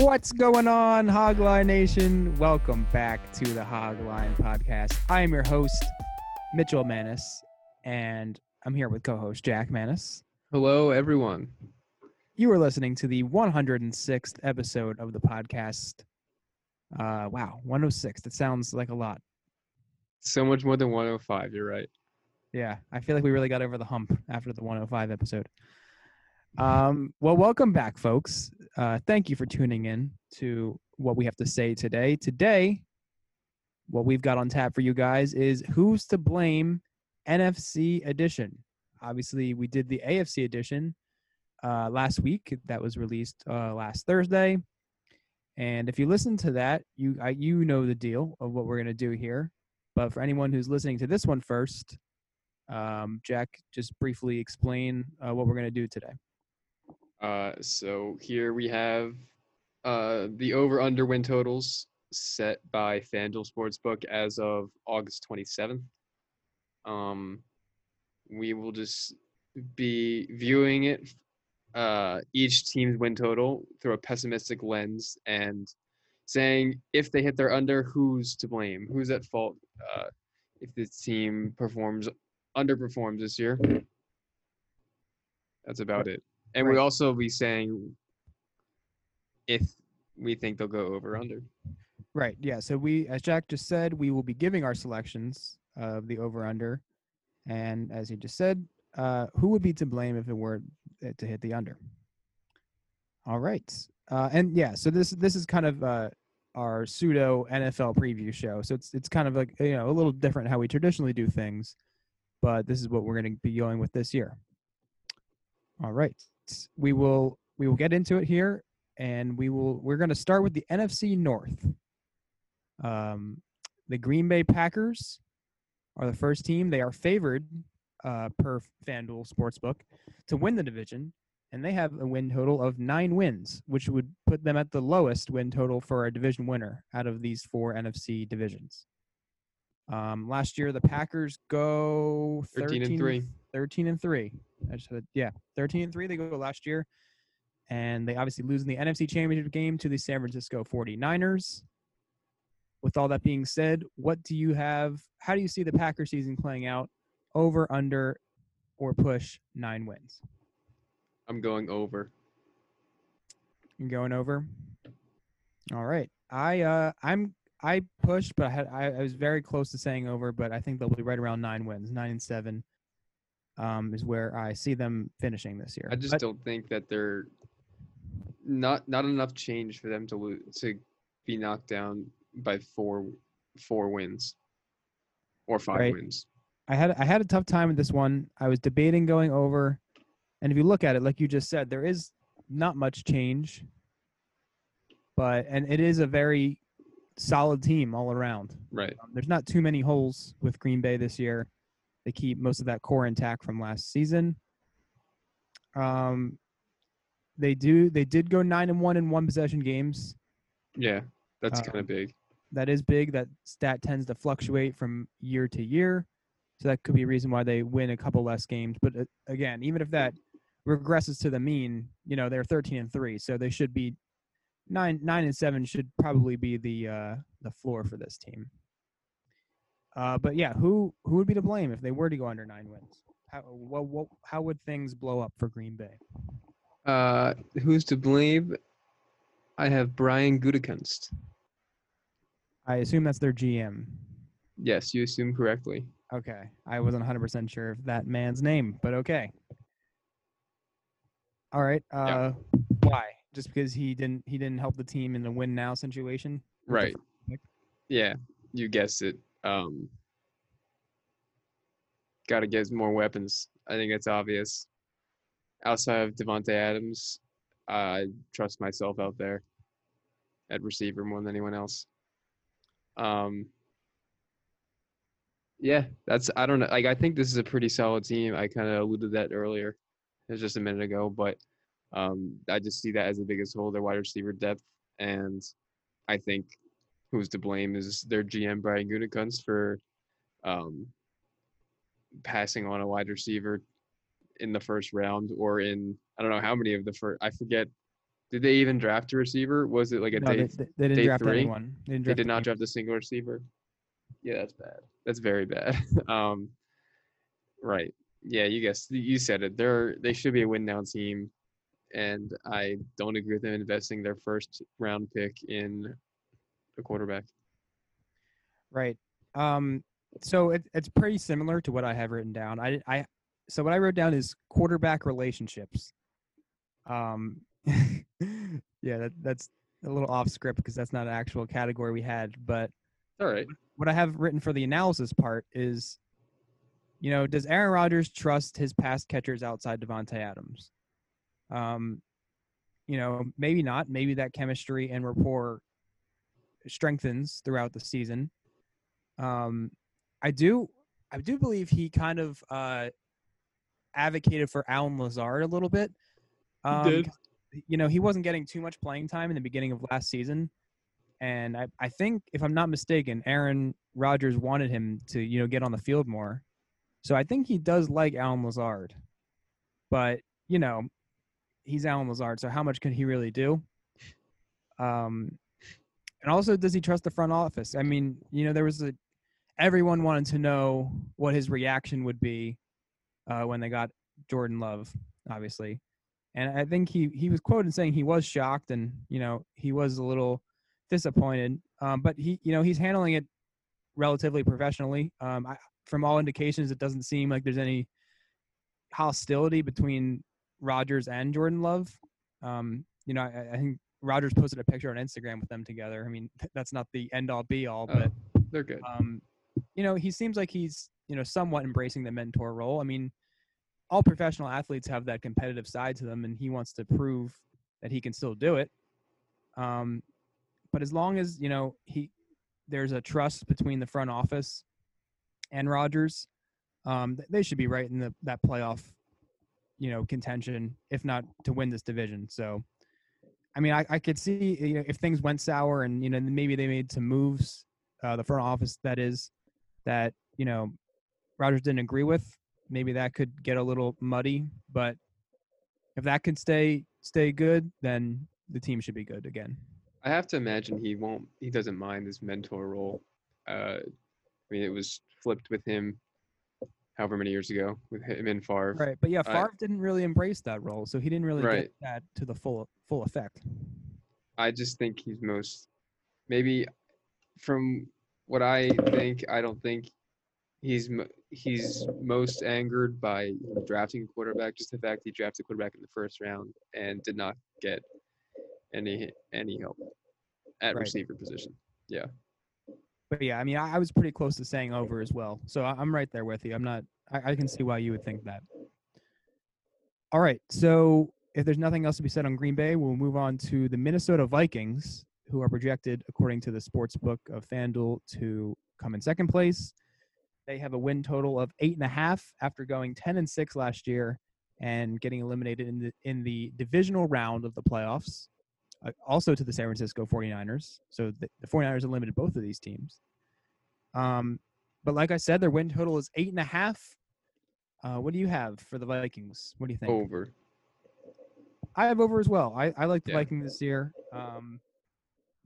What's going on, Hogline Nation? Welcome back to the Hogline Podcast. I am your host, Mitchell Manis, and I'm here with co-host Jack Manis. Hello, everyone. You are listening to the 106th episode of the podcast. Wow, 106. That sounds like a lot. So much more than 105, you're right. Yeah, I feel like we really got over the hump after the 105 episode. Well, welcome back, folks. Thank you for tuning in to what we have to say today. Today, what we've got on tap for you guys is Who's to Blame NFC edition. Obviously, we did the AFC edition last week. That was released last Thursday. And if you listen to that, you know the deal of what we're going to do here. But for anyone who's listening to this one first, Jack, just briefly explain what we're going to do today. So here we have the over-under win totals set by FanDuel Sportsbook as of August 27th. We will just be viewing it, each team's win total through a pessimistic lens and saying if they hit their under, who's to blame? Who's at fault if this team underperforms this year? That's about it. And right. We'll also be saying if we think they'll go over under. Right. Yeah. So we, as Jack just said, we will be giving our selections of the over under. And as he just said, who would be to blame if it were to hit the under? All right. And yeah, so this is kind of our pseudo NFL preview show. So it's kind of like, you know, a little different how we traditionally do things, but this is what we're going to be going with this year. All right. We will get into it here, and we're going to start with the NFC North. The Green Bay Packers are the first team. They are favored per FanDuel Sportsbook to win the division, and they have a win total of 9 wins, which would put them at the lowest win total for a division winner out of these 4 NFC divisions. Last year, the Packers go 13-3. 13-3. I just said, yeah, 13-3 they go last year. And they obviously lose in the NFC Championship game to the San Francisco 49ers. With all that being said, how do you see the Packers season playing out? Over, under, or push 9 wins? I'm going over. You're going over? All right. I pushed, but I was very close to saying over, but I think they'll be right around 9 wins. 9-7 is where I see them finishing this year. I just don't think that they're not enough change for them to be knocked down by four wins or 5 wins. I had a tough time with this one. I was debating going over, and if you look at it, like you just said, there is not much change, and it is a very solid team all around. Right. There's not too many holes with Green Bay this year. They keep most of that core intact from last season. They did go 9-1 in one possession games. Yeah, that's kind of big. That is big. That stat tends to fluctuate from year to year. So that could be a reason why they win a couple less games. But again, even if that regresses to the mean, you know, they're 13-3. So they should be 9-7 should probably be the floor for this team. But yeah, who would be to blame if they were to go under 9 wins? How would things blow up for Green Bay? Who's to blame? I have Brian Gutekunst. I assume that's their GM. Yes, you assume correctly. Okay, I wasn't 100% sure of that man's name, but okay. All right. Yeah. Why? Just because he didn't help the team in the win now situation? Right. Yeah, you guessed it. Got to get more weapons. I think that's obvious. Outside of Devonta Adams, I trust myself out there at receiver more than anyone else. Yeah, I don't know. Like, I think this is a pretty solid team. I kind of alluded to that earlier. It was just a minute ago, but I just see that as the biggest hole, their wide receiver depth, and I think who's to blame is their GM, Brian Gutekunst, for passing on a wide receiver in the first round or in I don't know how many of the first – I forget Did they even draft a receiver? Was it like a day three? They didn't draft anyone. They did not draft a single receiver. Yeah, that's bad. That's very bad. Right. Yeah, you guess you said it. They should be a win-down team, and I don't agree with them investing their first-round pick in a quarterback. Right. So it's pretty similar to what I have written down. So what I wrote down is quarterback relationships. Yeah, that's a little off script because that's not an actual category we had. But all right, what I have written for the analysis part is, you know, does Aaron Rodgers trust his pass catchers outside Devonta Adams? You know, maybe not. Maybe that chemistry and rapport strengthens throughout the season. I do believe he kind of advocated for Allen Lazard a little bit. He did. You know, he wasn't getting too much playing time in the beginning of last season. And I think, if I'm not mistaken, Aaron Rodgers wanted him to, you know, get on the field more. So I think he does like Allen Lazard. But, you know, he's Allen Lazard, so how much can he really do? And also, does he trust the front office? I mean, you know, everyone wanted to know what his reaction would be when they got Jordan Love, obviously. And I think he was quoted saying he was shocked and, you know, he was a little disappointed. But he, you know, he's handling it relatively professionally. From all indications, it doesn't seem like there's any hostility between Rodgers and Jordan Love. You know, I think Rodgers posted a picture on Instagram with them together. I mean, that's not the end all be all, but they're good. You know, he seems like he's, you know, somewhat embracing the mentor role. I mean, all professional athletes have that competitive side to them, and he wants to prove that he can still do it. But as long as, you know, there's a trust between the front office and Rodgers, they should be right in that playoff, you know, contention, if not to win this division. So, I mean, I could see, you know, if things went sour and, you know, maybe they made some moves, the front office that you know, Rodgers didn't agree with. Maybe that could get a little muddy, but if that could stay good, then the team should be good again. I have to imagine he doesn't mind this mentor role. I mean, it was flipped with him however many years ago with him and Favre. Right, but yeah, Favre didn't really embrace that role, so he didn't really get that to the full effect. I just think he's maybe from what I think, I don't think he's most angered by drafting a quarterback, just the fact he drafted a quarterback in the first round and did not get any help at receiver position. Yeah. But yeah, I mean, I was pretty close to saying over as well. So I'm right there with you. I can see why you would think that. All right. So if there's nothing else to be said on Green Bay, we'll move on to the Minnesota Vikings, who are projected, according to the sportsbook of FanDuel, to come in second place. They have a win total of 8.5 after going 10-6 last year and getting eliminated in the divisional round of the playoffs, also to the San Francisco 49ers. So the 49ers eliminated both of these teams. But like I said, their win total is 8.5. What do you have for the Vikings? What do you think? Over. I have over as well. I like the Vikings this year.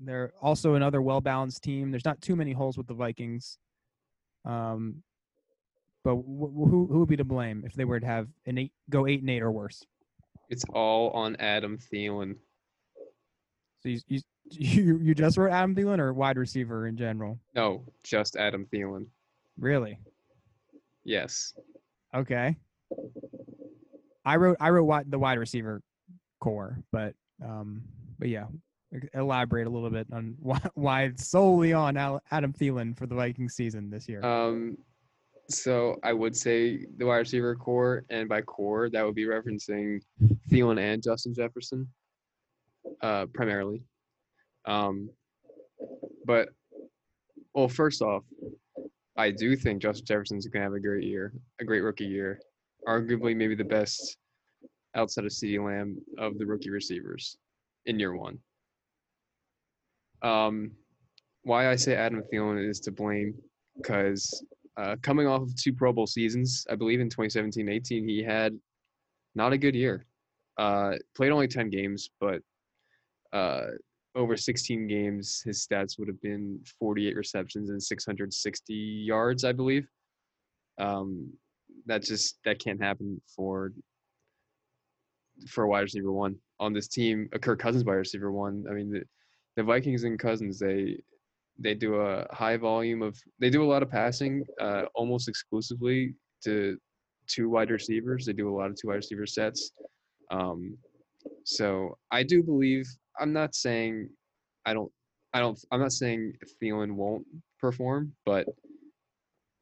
They're also another well-balanced team. There's not too many holes with the Vikings. But who would be to blame if they were to have go 8-8 or worse? It's all on Adam Thielen. So you just wrote Adam Thielen or wide receiver in general? No, just Adam Thielen. Really? Yes. Okay. I wrote the wide receiver core, but yeah, elaborate a little bit on why it's solely on Adam Thielen for the Vikings season this year. So I would say the wide receiver core, and by core, that would be referencing Thielen and Justin Jefferson, primarily. But, well, first off, I do think Justin Jefferson's going to have a great rookie year, arguably maybe the best outside of CeeDee Lamb of the rookie receivers in year one. Why I say Adam Thielen is to blame, because coming off of 2 Pro Bowl seasons, I believe in 2017-18, he had not a good year. Played only 10 games, but Over 16 games, his stats would have been 48 receptions and 660 yards, I believe. That can't happen for a wide receiver one on this team, a Kirk Cousins wide receiver one. I mean, the Vikings and Cousins, they do a high volume of – they do a lot of passing almost exclusively to two wide receivers. They do a lot of two wide receiver sets. So I do believe – I'm not saying Thielen won't perform, but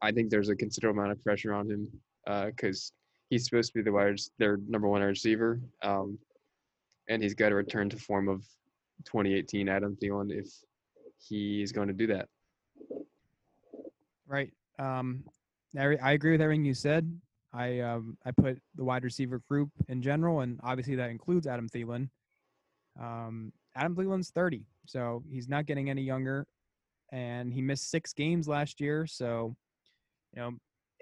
I think there's a considerable amount of pressure on him because he's supposed to be their number one receiver, and he's got to return to form of 2018 Adam Thielen if he is going to do that. Right. I agree with everything you said. I put the wide receiver group in general, and obviously that includes Adam Thielen. Adam Thielen's 30, so he's not getting any younger, and he missed 6 games last year. So,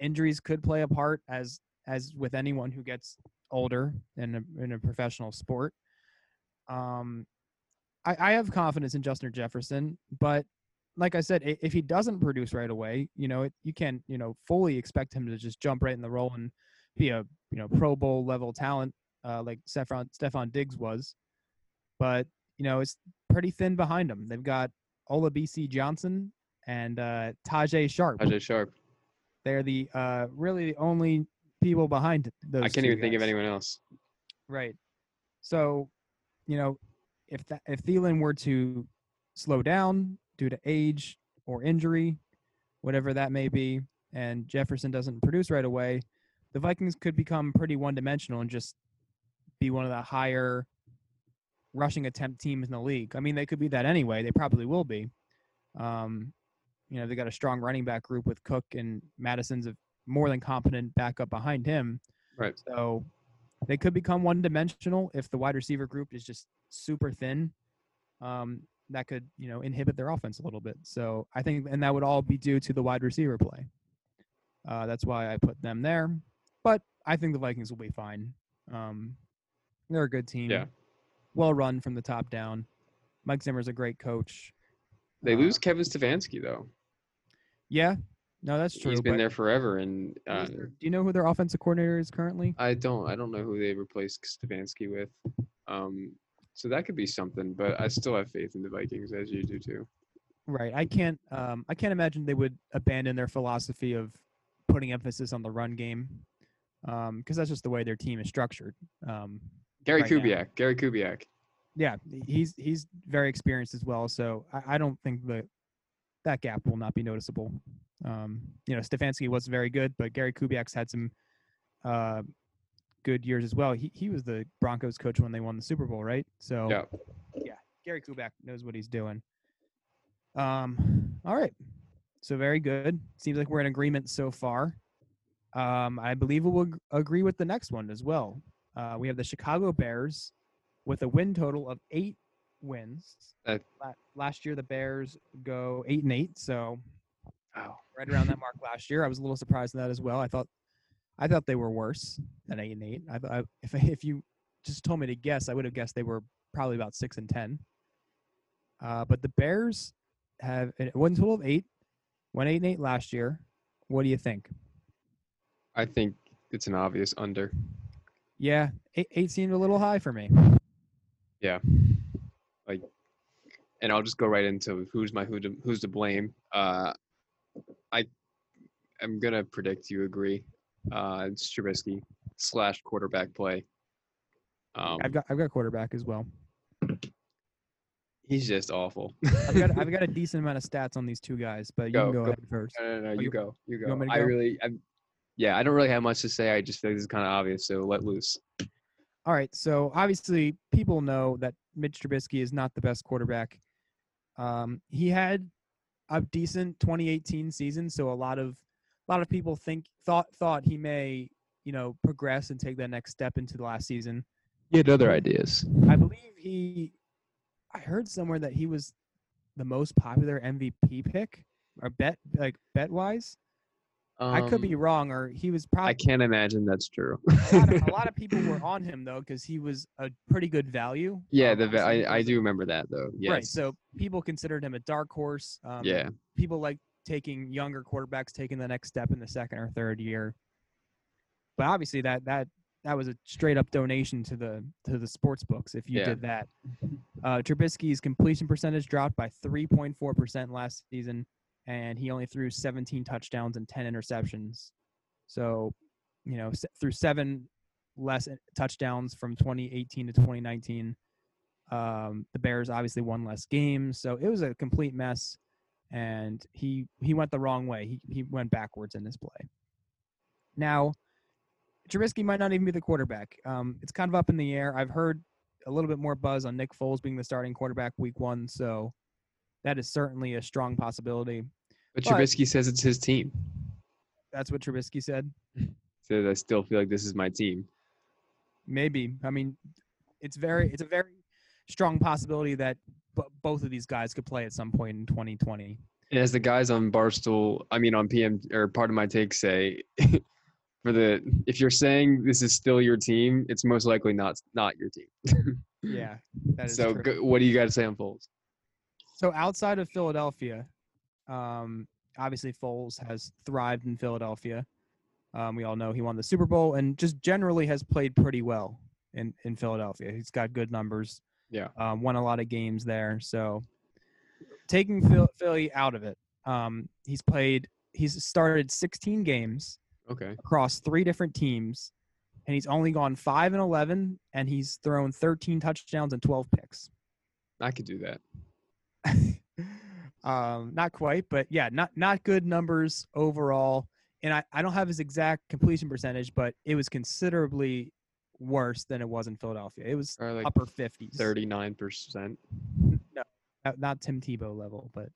injuries could play a part as with anyone who gets older in a professional sport. I have confidence in Justin Jefferson, but like I said, if he doesn't produce right away, you can't, fully expect him to just jump right in the role and be a, Pro Bowl level talent, like Stephon Diggs was. But, it's pretty thin behind him. They've got Olabisi Johnson and Tajay Sharp. They're the really the only people behind those. I can't even think of anyone else. Right. So, if Thielen were to slow down due to age or injury, whatever that may be, and Jefferson doesn't produce right away, the Vikings could become pretty one-dimensional and just be one of the higher rushing attempt teams in the league. I mean, they could be that anyway. They probably will be. They got a strong running back group with Cook, and Madison's a more than competent backup behind him. Right. So they could become one-dimensional if the wide receiver group is just super thin. That could, inhibit their offense a little bit. So I think, and that would all be due to the wide receiver play. That's why I put them there. But I think the Vikings will be fine. They're a good team. Yeah. Well run from the top down. Mike Zimmer's a great coach. They lose Kevin Stefanski, though. Yeah. No, that's true. He's been there forever. And do you know who their offensive coordinator is currently? I don't know who they replaced Stefanski with. So that could be something, but I still have faith in the Vikings, as you do too. Right. I can't imagine they would abandon their philosophy of putting emphasis on the run game, because that's just the way their team is structured. Gary Kubiak. Yeah, he's very experienced as well, so I don't think that gap will not be noticeable. Stefanski was very good, but Gary Kubiak's had some good years as well. He was the Broncos coach when they won the Super Bowl, right? So yeah, Gary Kubiak knows what he's doing. All right, so very good. Seems like we're in agreement so far. I believe we'll agree with the next one as well. We have the Chicago Bears with a win total of 8 wins. Last year, the Bears go 8-8, so right around that mark last year. I was a little surprised at that as well. I thought they were worse than 8-8. If you just told me to guess, I would have guessed they were probably about 6-10. But the Bears have a win total of 8, went 8-8 last year. What do you think? I think it's an obvious under. Yeah, 8 seemed a little high for me. Yeah, and I'll just go right into who's to blame. I'm gonna predict you agree. It's Trubisky / quarterback play. I've got quarterback as well. He's just awful. I've got a decent amount of stats on these two guys, but you can go ahead first. No, you go. You want me to go? I don't really have much to say. I just think this is kind of obvious, so let loose. All right, so obviously people know that Mitch Trubisky is not the best quarterback. He had a decent 2018 season, so a lot of people thought he may, progress and take that next step into the last season. He had other ideas. I believe I heard somewhere that he was the most popular MVP pick or bet wise. I could be wrong, or he was probably... I can't imagine that's true. a lot of people were on him, though, because he was a pretty good value. Yeah, I do remember that, though. Yes. Right, so people considered him a dark horse. Yeah. People like taking younger quarterbacks, taking the next step in the second or third year. But obviously, that was a straight-up donation to the sports books if you did that. Trubisky's completion percentage dropped by 3.4% last season, and he only threw 17 touchdowns and 10 interceptions. So, you know, threw 7 less touchdowns from 2018 to 2019. The Bears obviously won less games, so it was a complete mess, and he went the wrong way. He went backwards in this play. Now, Trubisky might not even be the quarterback. It's kind of up in the air. I've heard a little bit more buzz on Nick Foles being the starting quarterback week 1, so that is certainly a strong possibility. But Trubisky says it's his team. That's what Trubisky said? Says, I still feel like this is my team. Maybe. I mean, it's a very strong possibility that both of these guys could play at some point in 2020. And as the guys on Barstool, I mean on PM, or Part of My Take say, if you're saying this is still your team, it's most likely not your team. Yeah, that is so true. What do you got to say on Foles? So outside of Philadelphia, obviously Foles has thrived in Philadelphia. We all know he won the Super Bowl and just generally has played pretty well in Philadelphia. He's got good numbers. Yeah, won a lot of games there. So taking Philly out of it, he's started 16 games. Okay. Across 3 different teams, and he's only gone 5-11, and he's thrown 13 touchdowns and 12 picks. I could do that. Not quite, but yeah, not good numbers overall. And I don't have his exact completion percentage, but it was considerably worse than it was in Philadelphia. It was like upper 50s. 39%. No, not Tim Tebow level, but.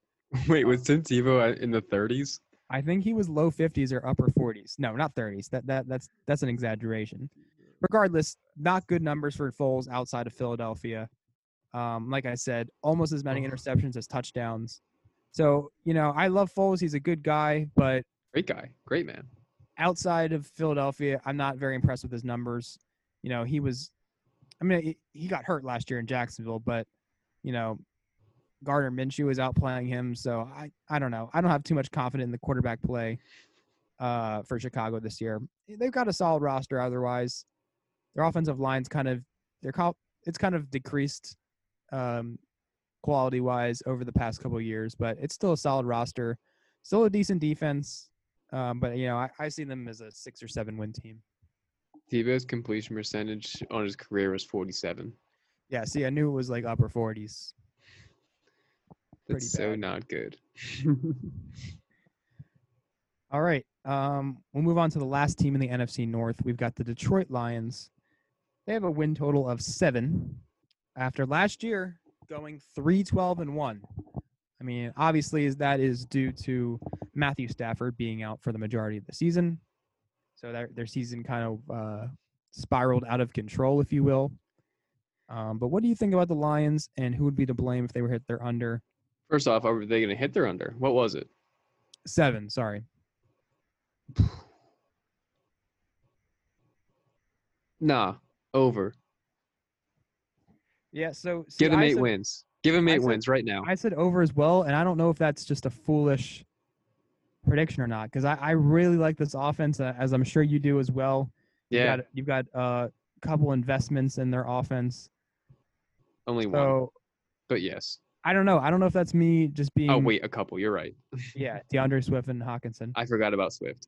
Wait, was Tim Tebow in the 30s? I think he was low 50s or upper 40s. No, not 30s. That's an exaggeration. Regardless, not good numbers for Foles outside of Philadelphia. Like I said, almost as many interceptions as touchdowns. So, you know, I love Foles. He's a good guy, but great guy, great man. Outside of Philadelphia, I'm not very impressed with his numbers. You know, he got hurt last year in Jacksonville, but you know, Gardner Minshew is outplaying him, so I don't know. I don't have too much confidence in the quarterback play for Chicago this year. They've got a solid roster otherwise. Their offensive line's it's kind of decreased quality-wise over the past couple of years, but it's still a solid roster, still a decent defense. But you know, I see them as a 6 or 7 win team. Tebow's completion percentage on his career was 47. Yeah, see, I knew it was like upper 40s. That's so not good. All right. We'll move on to the last team in the NFC North. We've got the Detroit Lions. They have a win total of 7 after last year going 3-12-1. I mean, obviously that is due to Matthew Stafford being out for the majority of the season. So their season kind of spiraled out of control, if you will. But what do you think about the Lions, and who would be to blame if they were hit their under? First off, are they going to hit their under? What was it? 7, sorry. Nah, over. Yeah, so... Give them 8 wins. Give them 8 wins right now. I said over as well, and I don't know if that's just a foolish prediction or not, because I really like this offense, as I'm sure you do as well. Yeah. You've got a couple investments in their offense. Only one, but yes. I don't know. I don't know if that's me just being... Oh, wait, a couple. You're right. Yeah, DeAndre Swift and Hawkinson. I forgot about Swift.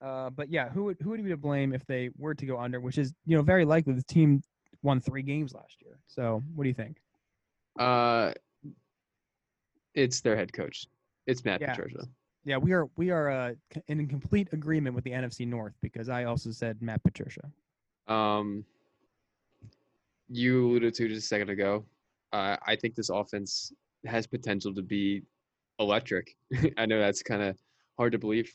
But, yeah, who would be to blame if they were to go under, which is, you know, very likely the team won 3 games last year. So, what do you think? It's their head coach. It's Matt Patricia. Yeah, we are in complete agreement with the NFC North because I also said Matt Patricia. You alluded to just a second ago. I think this offense has potential to be electric. I know that's kind of hard to believe.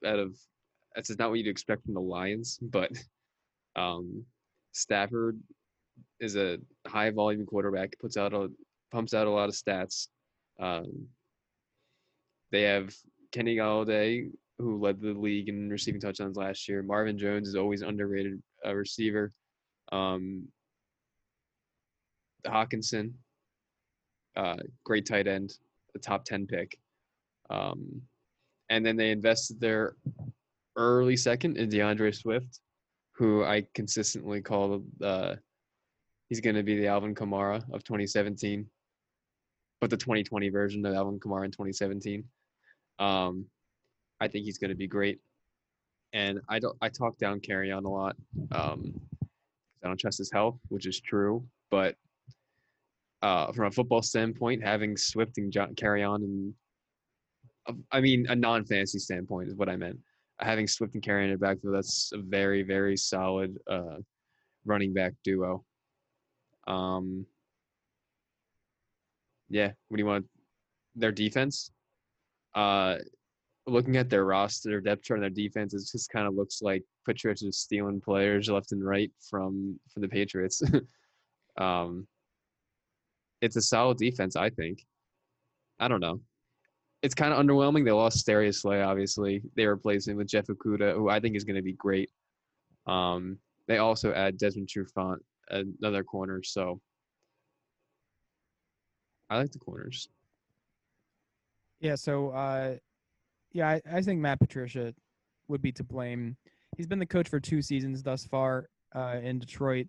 That's not what you'd expect from the Lions, but Stafford is a high volume quarterback. Pumps out a lot of stats. They have Kenny Galladay, who led the league in receiving touchdowns last year. Marvin Jones is always underrated receiver. Hawkinson, great tight end, the top 10 pick. And then they invested their early second in DeAndre Swift, who I consistently call he's going to be the Alvin Kamara of 2017, but the 2020 version of Alvin Kamara in 2017. I think he's going to be great. And I talk down Kerryon a lot. I don't trust his health, which is true. But from a football standpoint, having Swift and Kerryon and a non-fantasy standpoint is what I meant. Having Swift and Kerryon in the backfield, that's a very, very solid running back duo. Yeah, what do you want? Their defense? Looking at their roster, their depth chart, and their defense, it just kind of looks like Patricia's stealing players left and right from the Patriots. It's a solid defense, I think. I don't know. It's kind of underwhelming. They lost Darius Slay, obviously. They replaced him with Jeff Okudah, who I think is going to be great. They also add Desmond Trufant, another corner. So I like the corners. Yeah, so I think Matt Patricia would be to blame. He's been the coach for 2 seasons thus far in Detroit.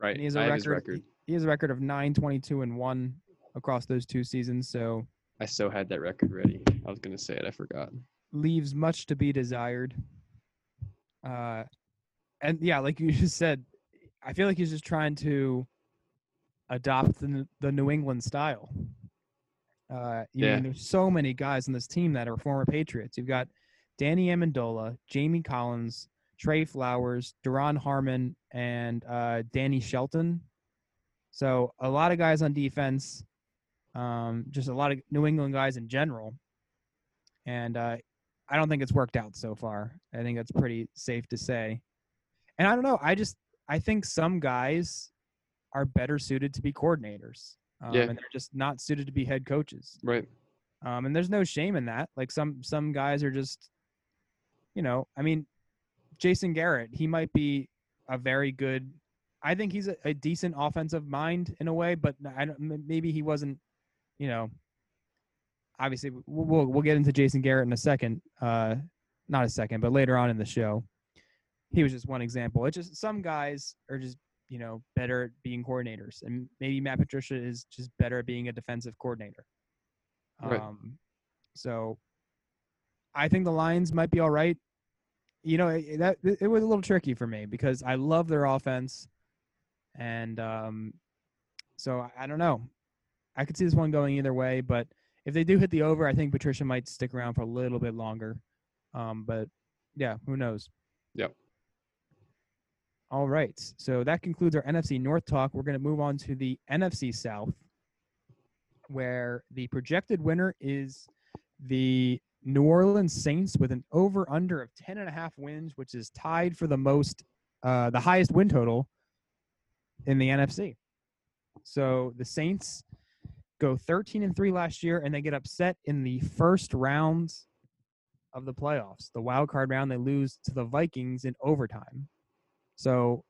Right. And he has a record. He has a record of 9-22-1 across those 2 seasons. So I so had that record ready. I was going to say it. I forgot. Leaves much to be desired. And yeah, like you just said, I feel like he's just trying to adopt the New England style. There's so many guys on this team that are former Patriots. You've got Danny Amendola, Jamie Collins, Trey Flowers, Daron Harmon, and Danny Shelton. So a lot of guys on defense, just a lot of New England guys in general. And I don't think it's worked out so far. I think that's pretty safe to say. And I don't know. I think some guys are better suited to be coordinators. And they're just not suited to be head coaches. Right. And there's no shame in that. Like some guys are just, Jason Garrett, he might be a very good – I think he's a decent offensive mind in a way, but maybe he wasn't, obviously we'll get into Jason Garrett in a second, not a second, but later on in the show. He was just one example. It's just some guys are just, better at being coordinators, and maybe Matt Patricia is just better at being a defensive coordinator. Right. So I think the Lions might be all right. It was a little tricky for me because I love their offense. And so I don't know. I could see this one going either way, but if they do hit the over, I think Patricia might stick around for a little bit longer. But yeah, who knows? Yep. All right. So that concludes our NFC North talk. We're going to move on to the NFC South, where the projected winner is the New Orleans Saints with an over-under of 10.5 wins, which is tied for the highest win total in the NFC. So the Saints go 13-3 last year, and they get upset in the first round of the playoffs. The wild card round, they lose to the Vikings in overtime. So,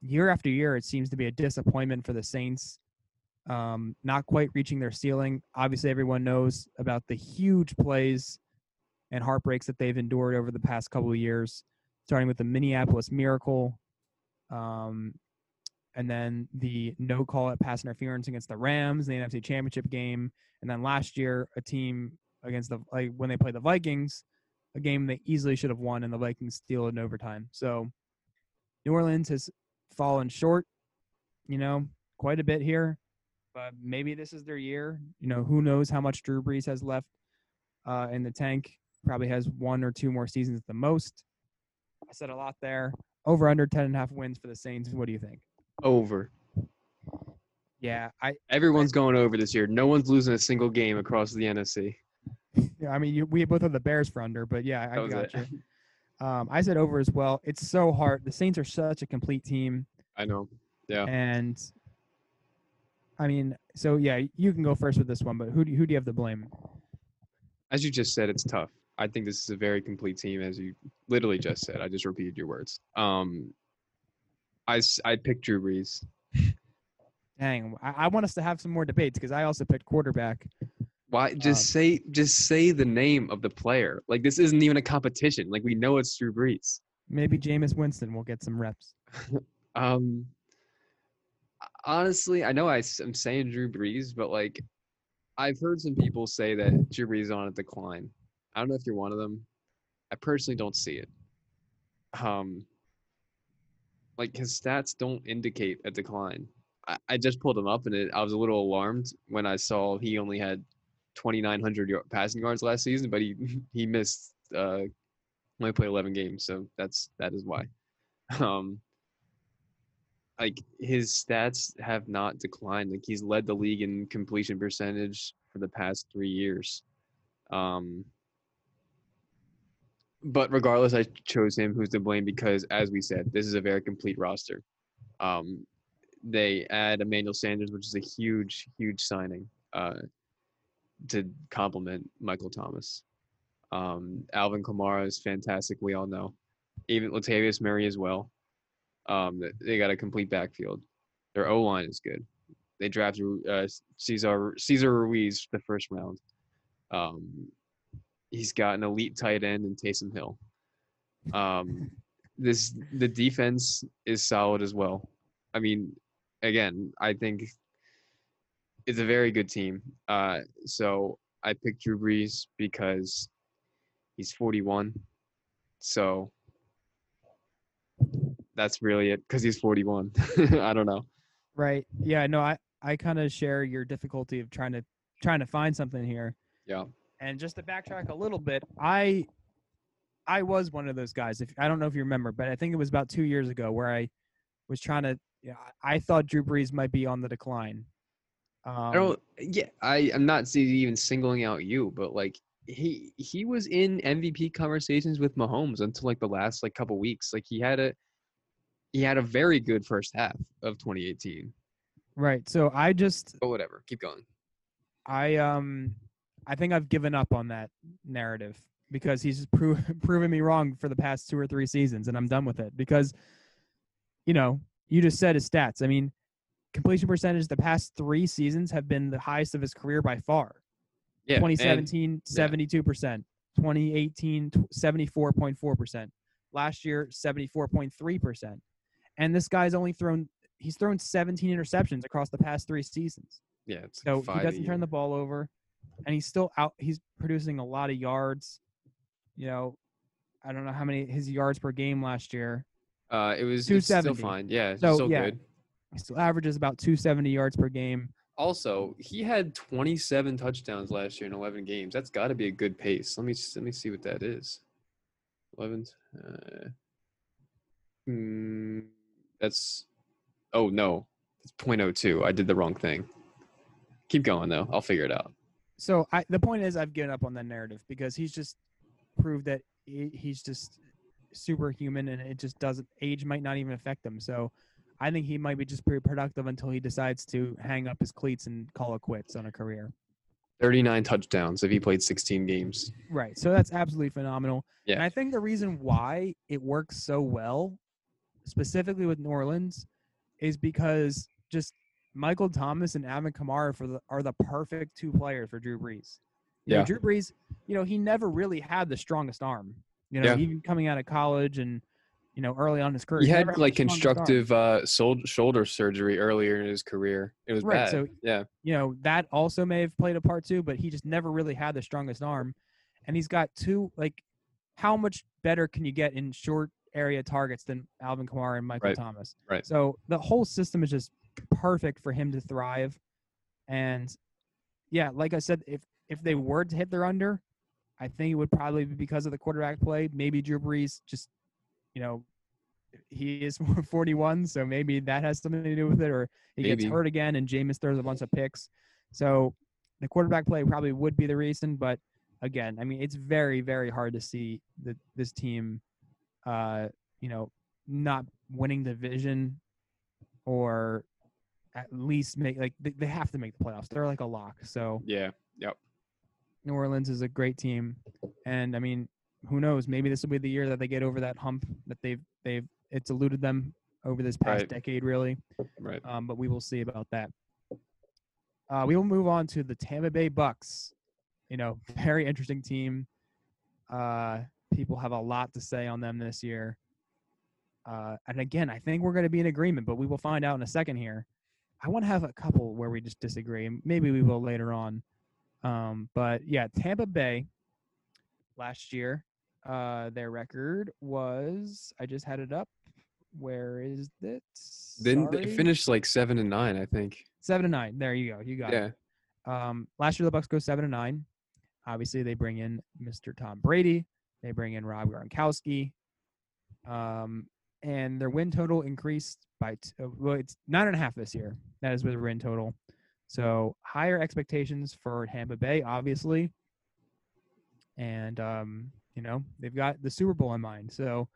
year after year, it seems to be a disappointment for the Saints. Not quite reaching their ceiling. Obviously, everyone knows about the huge plays and heartbreaks that they've endured over the past couple of years, starting with the Minneapolis Miracle, and then the no-call at pass interference against the Rams, in the NFC Championship game, and then last year a team against when they played the Vikings, a game they easily should have won, and the Vikings steal in overtime. So New Orleans has fallen short, quite a bit here. But maybe this is their year. Who knows how much Drew Brees has left in the tank. Probably has 1 or 2 more seasons at the most. I said a lot there. Over under 10.5 wins for the Saints. What do you think? Over. Yeah. Everyone's going over this year. No one's losing a single game across the NFC. Yeah, we both have the Bears for under, but yeah, I got you. I said over as well. It's so hard. The Saints are such a complete team. I know. Yeah. And – you can go first with this one, but who do you have to blame? As you just said, it's tough. I think this is a very complete team, as you literally just said. I just repeated your words. I picked Drew Brees. Dang, I want us to have some more debates because I also picked quarterback. Why? Just say the name of the player. Like, this isn't even a competition. Like, we know it's Drew Brees. Maybe Jameis Winston will get some reps. Honestly, I know I'm saying Drew Brees, but like, I've heard some people say that Drew Brees is on a decline. I don't know if you're one of them. I personally don't see it. Like, his stats don't indicate a decline. I just pulled him up, and I was a little alarmed when I saw he only had 2,900 passing yards last season, but he missed only played 11 games, so that is why. Like, his stats have not declined. Like, he's led the league in completion percentage for the past 3 years. But regardless, I chose him, who's to blame, because, as we said, this is a very complete roster. They add Emmanuel Sanders, which is a huge, huge signing to complement Michael Thomas. Alvin Kamara is fantastic. We all know. Even Latavius Murray as well. They got a complete backfield. Their O-line is good. They drafted Cesar Ruiz the first round. He's got an elite tight end in Taysom Hill. The defense is solid as well. I mean, again, I think it's a very good team. So I picked Drew Brees because he's 41. So that's really it, because he's 41. I don't know. Right. Yeah, no, I kind of share your difficulty of trying to find something here. Yeah. And just to backtrack a little bit, I was one of those guys. I don't know if you remember, but I think it was about 2 years ago where I was trying to I thought Drew Brees might be on the decline. I'm not even singling out you, but like he was in MVP conversations with Mahomes until like the last like couple weeks. Like he had a very good first half of 2018. Right. So but whatever, keep going. I think I've given up on that narrative because he's just proven me wrong for the past 2 or 3 seasons, and I'm done with it because, you just said his stats. I mean, completion percentage the past 3 seasons have been the highest of his career by far. Yeah, 2017, 72%. 2018, 74.4%. Last year, 74.3%. And this guy's only thrown 17 interceptions across the past 3 seasons. Yeah, it's so he doesn't turn the ball over, and he's still out. He's producing a lot of yards. I don't know how many his yards per game last year. It was 270. It's still fine. Yeah, it's so, still good. He still averages about 270 yards per game. Also, he had 27 touchdowns last year in 11 games. That's got to be a good pace. Let me see what that is. 11. That's. Oh no, it's 0.02. I did the wrong thing. Keep going though. I'll figure it out. So the point is, I've given up on that narrative because he's just proved that he's just superhuman, and it just doesn't age might not even affect him. So I think he might be just pretty productive until he decides to hang up his cleats and call it quits on a career. 39 touchdowns if he played 16 games. Right. So that's absolutely phenomenal. Yeah. And I think the reason why it works so well, specifically with New Orleans, is because just Michael Thomas and Alvin Kamara are the perfect 2 players for Drew Brees. Yeah. Drew Brees, he never really had the strongest arm. Even coming out of college and, early on in his career. He had like constructive shoulder surgery earlier in his career. It was bad. So, that also may have played a part too, but he just never really had the strongest arm. And he's got 2, like, how much better can you get in short area targets than Alvin Kamara and Michael Thomas? Right. So the whole system is just perfect for him to thrive. And, yeah, like I said, if they were to hit their under, I think it would probably be because of the quarterback play. Maybe Drew Brees just, he is 41, so maybe that has something to do with it, or he gets hurt again and Jameis throws a bunch of picks. So the quarterback play probably would be the reason. But, again, I mean, it's very, very hard to see this team, not winning the division or at least make – like, they have to make the playoffs. They're like a lock. So – yeah, yep. New Orleans is a great team. And, I mean, who knows? Maybe this will be the year that they get over that hump that it's eluded them over this past decade, really. Right. But we will see about that. We will move on to the Tampa Bay Bucks. You know, very interesting team. People have a lot to say on them this year. And again, I think we're going to be in agreement, but we will find out in a second here. I want to have a couple where we just disagree, and maybe we will later on. But yeah, Tampa Bay last year, their record was, I just had it up. Where is it? Didn't they finish like 7-9, I think. 7-9. There you go. You got it. Last year, the Bucs go 7-9. Obviously, they bring in Mr. Tom Brady. They bring in Rob Gronkowski. And their win total increased by it's 9.5 this year. That is with a win total. So higher expectations for Tampa Bay, obviously. And, you know, they've got the Super Bowl in mind. So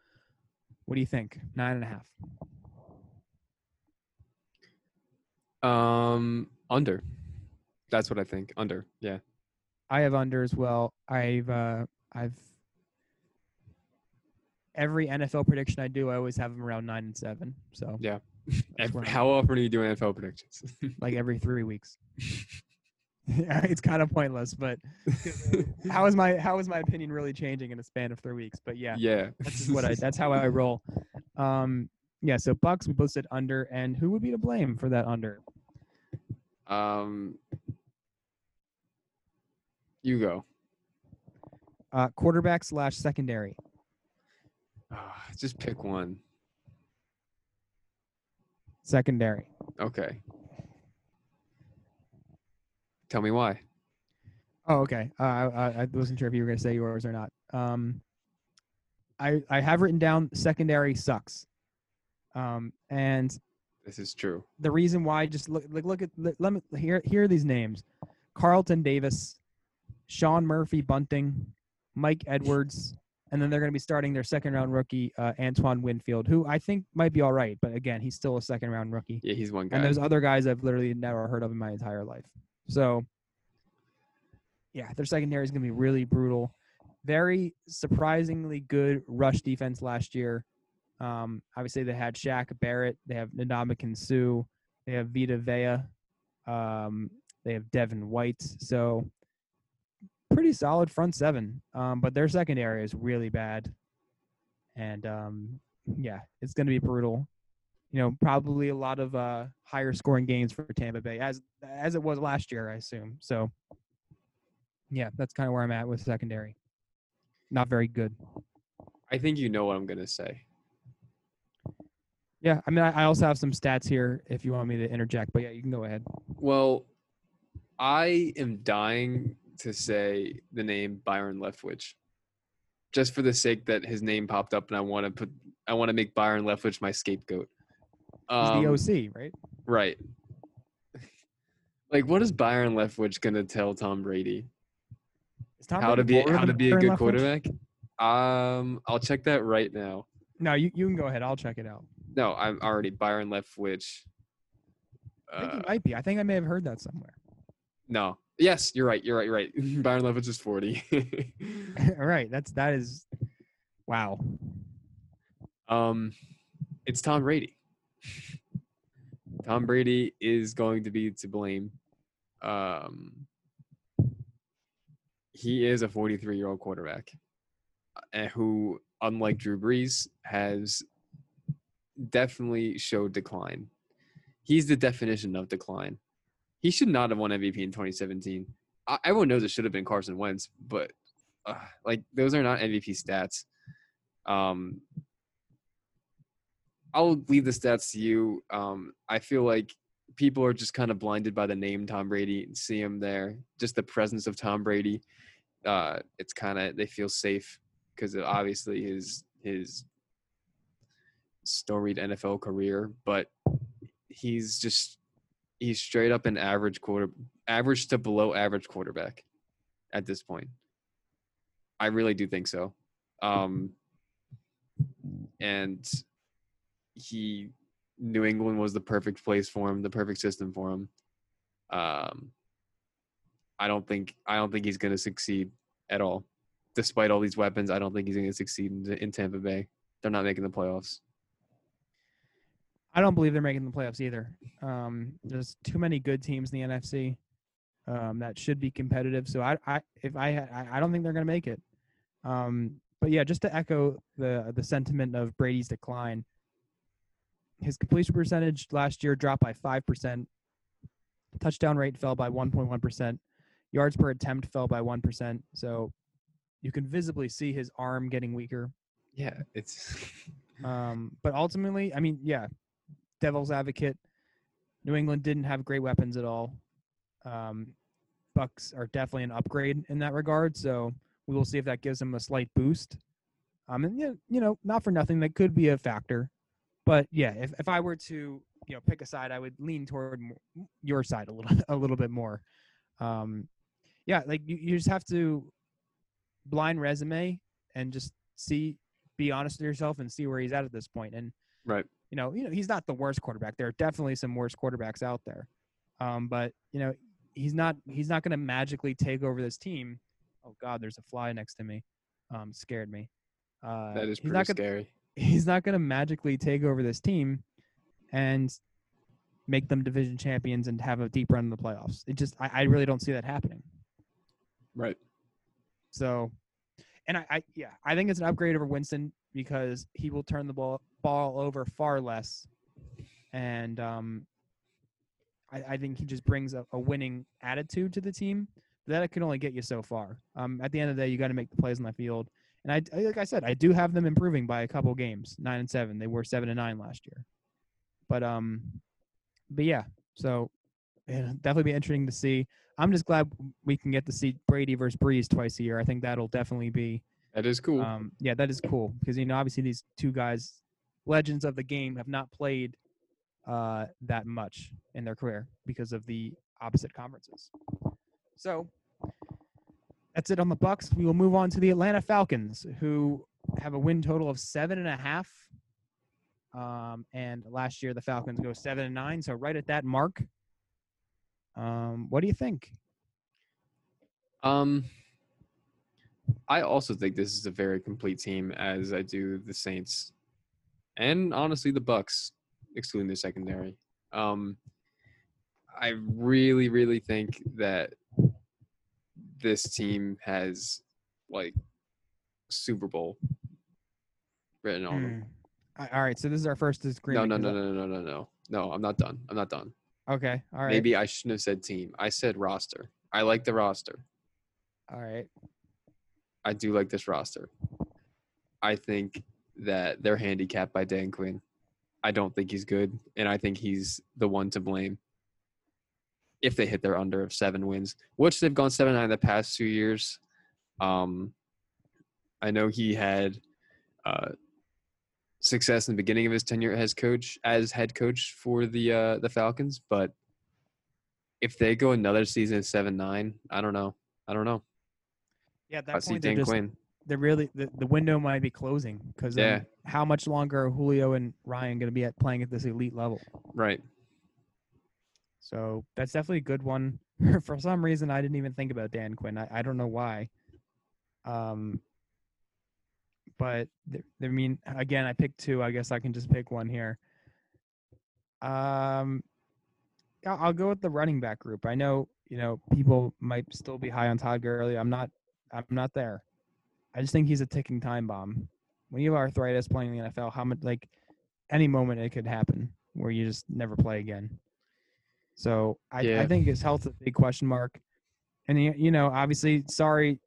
what do you think? 9.5. Under. That's what I think. Under. Yeah. I have under as well. I've every NFL prediction I do, I always have them around 9-7. So yeah. How often are you doing NFL predictions? Like every 3 weeks. Yeah, it's kind of pointless, but how is my opinion really changing in a span of 3 weeks? But yeah. That's how I roll. Yeah. So Bucks, we both said under, and who would be to blame for that under? You go. Quarterback / secondary. Just pick one. Secondary. Okay. Tell me why. Oh, okay. I wasn't sure if you were going to say yours or not. I have written down secondary sucks. And this is true. The reason why, just let me hear these names: Carlton Davis, Sean Murphy Bunting, Mike Edwards, and then they're going to be starting their second-round rookie, Antoine Winfield, who I think might be all right, but again, he's still a second-round rookie. Yeah, he's one guy. And those other guys I've literally never heard of in my entire life. So, yeah, their secondary is going to be really brutal. Very surprisingly good rush defense last year. Obviously, they had Shaq Barrett. They have Ndamukong Suh. They have Vita Vea. They have Devin White. So, pretty solid front seven. But their secondary is really bad. And, yeah, it's going to be brutal. You know, probably a lot of higher scoring games for Tampa Bay, as it was last year, I assume. So, yeah, that's kind of where I'm at with secondary. Not very good. I think you know what I'm going to say. Yeah, I mean, I also have some stats here if you want me to interject, but yeah, you can go ahead. Well, I am dying to say the name Byron Leftwich, just for the sake that his name popped up, and I want to make Byron Leftwich my scapegoat. He's the OC, right? Right. Like, what is Byron Leftwich gonna tell Tom Brady? How to be a good quarterback? I'll check that right now. No, you can go ahead. I'll check it out. No, I'm already Byron Leftwich. I think he might be. I think I may have heard that somewhere. No. Yes, you're right. You're right. Byron Leftwich is 40. All right. That is. Wow. It's Tom Brady. Tom Brady is going to be to blame. He is a 43-year-old quarterback who, unlike Drew Brees, has definitely showed decline. He's the definition of decline. He should not have won MVP in 2017. Everyone knows it should have been Carson Wentz, but those are not MVP stats. I'll leave the stats to you. I feel like people are just kind of blinded by the name Tom Brady and see him there. Just the presence of Tom Brady. It's kind of, they feel safe because of obviously his storied NFL career, but he's straight up an average to below average quarterback at this point. I really do think so. And New England was the perfect place for him, the perfect system for him. I don't think he's going to succeed at all. Despite all these weapons, I don't think he's going to succeed in Tampa Bay. They're not making the playoffs. I don't believe they're making the playoffs either. There's too many good teams in the NFC that should be competitive. So I don't think they're going to make it. But yeah, just to echo the sentiment of Brady's decline. His completion percentage last year dropped by 5%. Touchdown rate fell by 1.1%. Yards per attempt fell by 1%. So you can visibly see his arm getting weaker. Yeah, it's. But ultimately, I mean, yeah, devil's advocate. New England didn't have great weapons at all. Bucks are definitely an upgrade in that regard. So we will see if that gives them a slight boost. And you know, not for nothing, that could be a factor. But yeah, if I were to, you know, pick a side, I would lean toward your side a little bit more. Yeah, like you just have to blind resume and just see, be honest with yourself and see where he's at this point. And right, you know, he's not the worst quarterback. There are definitely some worse quarterbacks out there, but you know, he's not going to magically take over this team. Oh God, there's a fly next to me. Scared me. That is pretty scary. He's not going to magically take over this team and make them division champions and have a deep run in the playoffs. It just, I really don't see that happening. Right. So, and I think it's an upgrade over Winston because he will turn the ball over far less. And I think he just brings a winning attitude to the team. That can only get you so far. At the end of the day, you got to make the plays on the field. And I, like I said, I do have them improving by a couple games, 9-7. They were 7-9 last year. But yeah, so it'll definitely be interesting to see. I'm just glad we can get to see Brady versus Brees twice a year. I think that'll definitely be. That is cool. Yeah, that is cool because, you know, obviously these two guys, legends of the game, have not played that much in their career because of the opposite conferences. So that's it on the Bucs. We will move on to the Atlanta Falcons, who have a win total of 7.5. And last year the Falcons go 7-9, so right at that mark. What do you think? I also think this is a very complete team, as I do the Saints, and honestly the Bucs, excluding their secondary. I really, really think that this team has like Super Bowl written on them. All right, so this is our first disagreement. No, I'm not done. Okay, all right. Maybe I shouldn't have said team. I said roster. I like the roster. All right. I do like this roster. I think that they're handicapped by Dan Quinn. I don't think he's good, and I think he's the one to blame. If they hit their under of 7 wins, which they've gone 7-9 the past 2 years. I know he had success in the beginning of his tenure as head coach for the Falcons, but if they go another season at 7-9, I don't know. Yeah, at that point, the window might be closing because how much longer are Julio and Ryan going to be playing at this elite level? Right. So that's definitely a good one. For some reason, I didn't even think about Dan Quinn. I don't know why. But, I mean, again, I picked two. I guess I can just pick one here. I'll go with the running back group. I know, you know, people might still be high on Todd Gurley. I'm not there. I just think he's a ticking time bomb. When you have arthritis playing in the NFL, how much, like, any moment it could happen where you just never play again. So I think his health is a big question mark. And, you know, obviously, you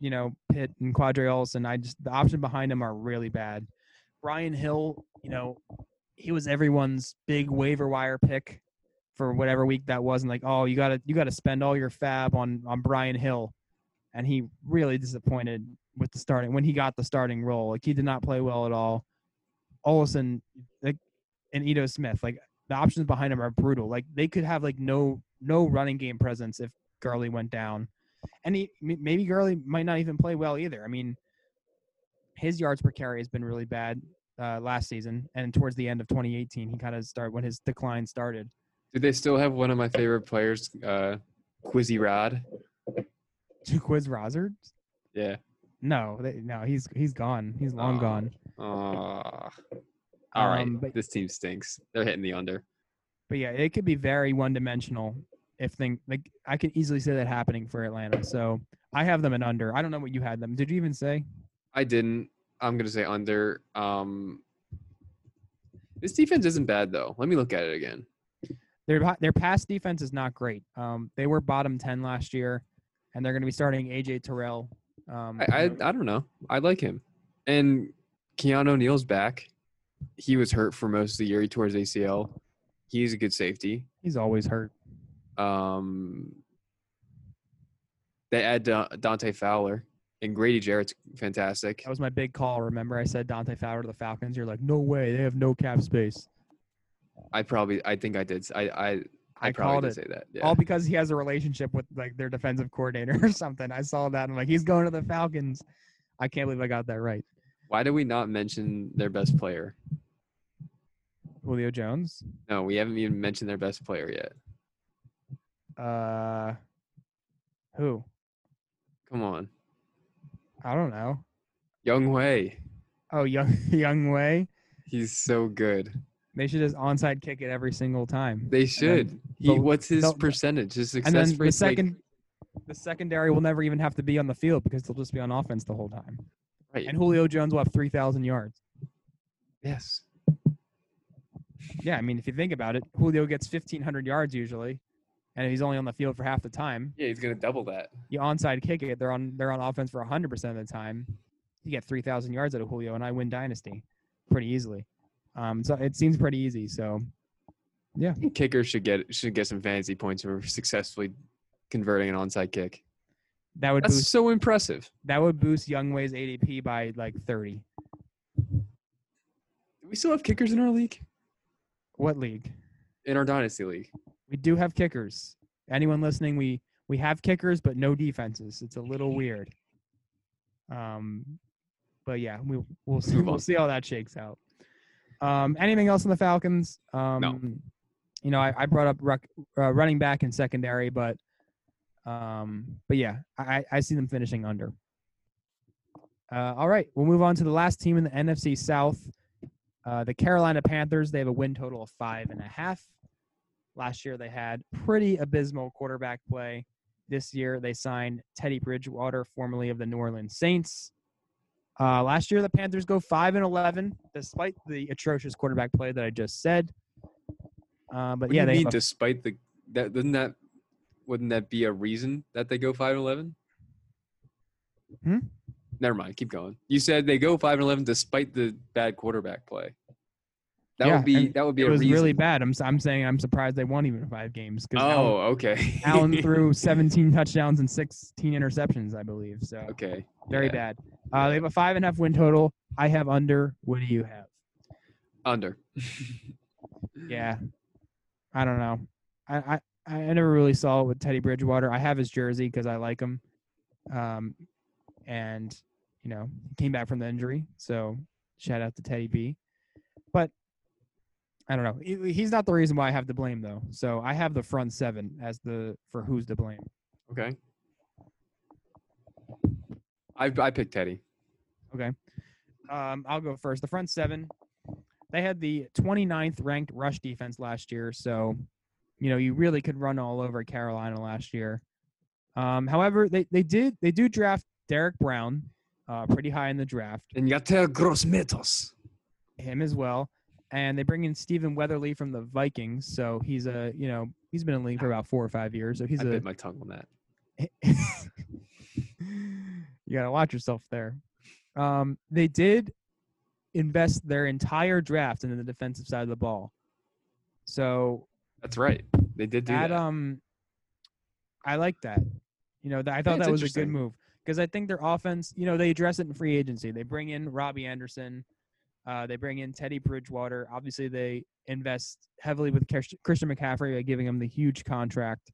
know, Pitt and Quadre Olson, the option behind him are really bad. Brian Hill, you know, he was everyone's big waiver wire pick for whatever week that was. And like, oh, you got to spend all your fab on Brian Hill. And he really disappointed with the starting, when he got the starting role. Like, he did not play well at all. Olson, like, and Ito Smith, like, the options behind him are brutal. Like, they could have like no running game presence if Gurley went down, and maybe Gurley might not even play well either. I mean, his yards per carry has been really bad last season, and towards the end of 2018, he kind of started when his decline started. Do they still have one of my favorite players, Quizzy Rod. To Quiz Rozzard? Yeah. No, no, he's gone. He's long gone. All right, but this team stinks. They're hitting the under. But yeah, it could be very one-dimensional. If thing like I can easily see that happening for Atlanta. So I have them an under. I don't know what you had them. Did you even say? I didn't. I'm gonna say under. This defense isn't bad though. Let me look at it again. Their pass defense is not great. They were bottom 10 last year, and they're gonna be starting AJ Terrell. I don't know. I like him. And Keanu O'Neal's back. He was hurt for most of the year. He tore his ACL. He's a good safety. He's always hurt. They add Dante Fowler, and Grady Jarrett's fantastic. That was my big call. Remember, I said Dante Fowler to the Falcons. You're like, no way, they have no cap space. I probably did say that. Yeah. All because he has a relationship with like their defensive coordinator or something. I saw that. I'm like, he's going to the Falcons. I can't believe I got that right. Why did we not mention their best player? Julio Jones? No, we haven't even mentioned their best player yet. Who? Come on. I don't know. Young Wei. Oh, Young Wei? He's so good. They should just onside kick it every single time. They should. What's his percentage? His success rate? And then the the secondary will never even have to be on the field because they'll just be on offense the whole time. Right. And Julio Jones will have 3,000 yards. Yes. Yeah, I mean, if you think about it, Julio gets 1,500 yards usually, and if he's only on the field for half the time. Yeah, he's going to double that. You onside kick it. They're on offense for 100% of the time. You get 3,000 yards out of Julio, and I win Dynasty pretty easily. So it seems pretty easy. So, yeah, kickers should get some fantasy points for successfully converting an onside kick. That's so impressive. That would boost Young Way's ADP by like 30. Do we still have kickers in our league? What league? In our Dynasty league. We do have kickers. Anyone listening, we have kickers, but no defenses. It's a little weird. But yeah, we'll see. We'll see how that shakes out. Anything else on the Falcons? No. You know, I brought up running back and secondary, but yeah, I see them finishing under. All right, we'll move on to the last team in the NFC South, the Carolina Panthers. They have a win total of 5.5. Last year they had pretty abysmal quarterback play. This year they signed Teddy Bridgewater, formerly of the New Orleans Saints. Last year, the Panthers go 5-11, despite the atrocious quarterback play that I just said. Wouldn't that be a reason that they go 5-11? Never mind. Keep going. You said they go 5-11 despite the bad quarterback play. That would be a reason. It was really bad. I'm saying I'm surprised they won even 5 games. Okay. Allen threw 17 touchdowns and 16 interceptions, I believe. So okay, very bad. They have a 5.5 win total. I have under. What do you have? Under. Yeah, I don't know. I never really saw it with Teddy Bridgewater. I have his jersey because I like him, and you know, came back from the injury. So shout out to Teddy B. But I don't know. He's not the reason why I have to blame though. So I have the front seven for who's to blame. Okay. I picked Teddy. Okay. I'll go first. The front seven, they had the 29th ranked rush defense last year. So, you know, you really could run all over Carolina last year. However, they do draft Derek Brown pretty high in the draft. And Yater Grossmettos. Him as well. And they bring in Steven Weatherly from the Vikings. So he's he's been in the league for about 4 or 5 years. So I bit my tongue on that. You got to watch yourself there. They did invest their entire draft into the defensive side of the ball. So that's right. They did do that. I like that. You know, I thought that was a good move because I think their offense, you know, they address it in free agency. They bring in Robbie Anderson. They bring in Teddy Bridgewater. Obviously, they invest heavily with Christian McCaffrey by giving him the huge contract.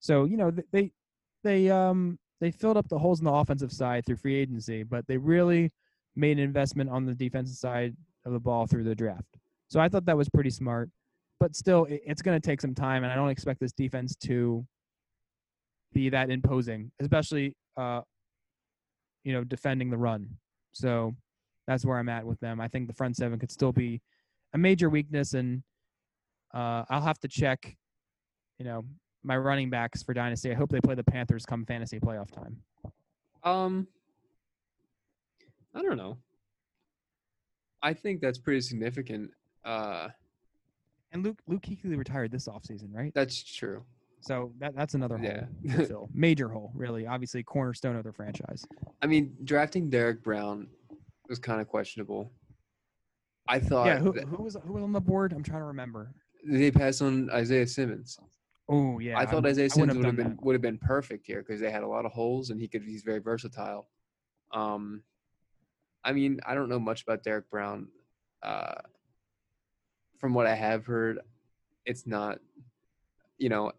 So, you know, they filled up the holes in the offensive side through free agency, but they really made an investment on the defensive side of the ball through the draft. So I thought that was pretty smart. But still, it's going to take some time, and I don't expect this defense to be that imposing, especially, defending the run. So that's where I'm at with them. I think the front seven could still be a major weakness, and I'll have to check, my running backs for Dynasty. I hope they play the Panthers come fantasy playoff time. I don't know. I think that's pretty significant. And Luke Kuechly retired this offseason, right? That's true. So that's another hole. Yeah. Still. Major hole, really. Obviously, cornerstone of their franchise. I mean, drafting Derek Brown was kind of questionable. I thought. Yeah, who was on the board? I'm trying to remember. They passed on Isaiah Simmons. Oh yeah, I thought Isaiah Simmons would have been perfect here because they had a lot of holes and he's very versatile. I mean, I don't know much about Derek Brown. From what I have heard, it's not,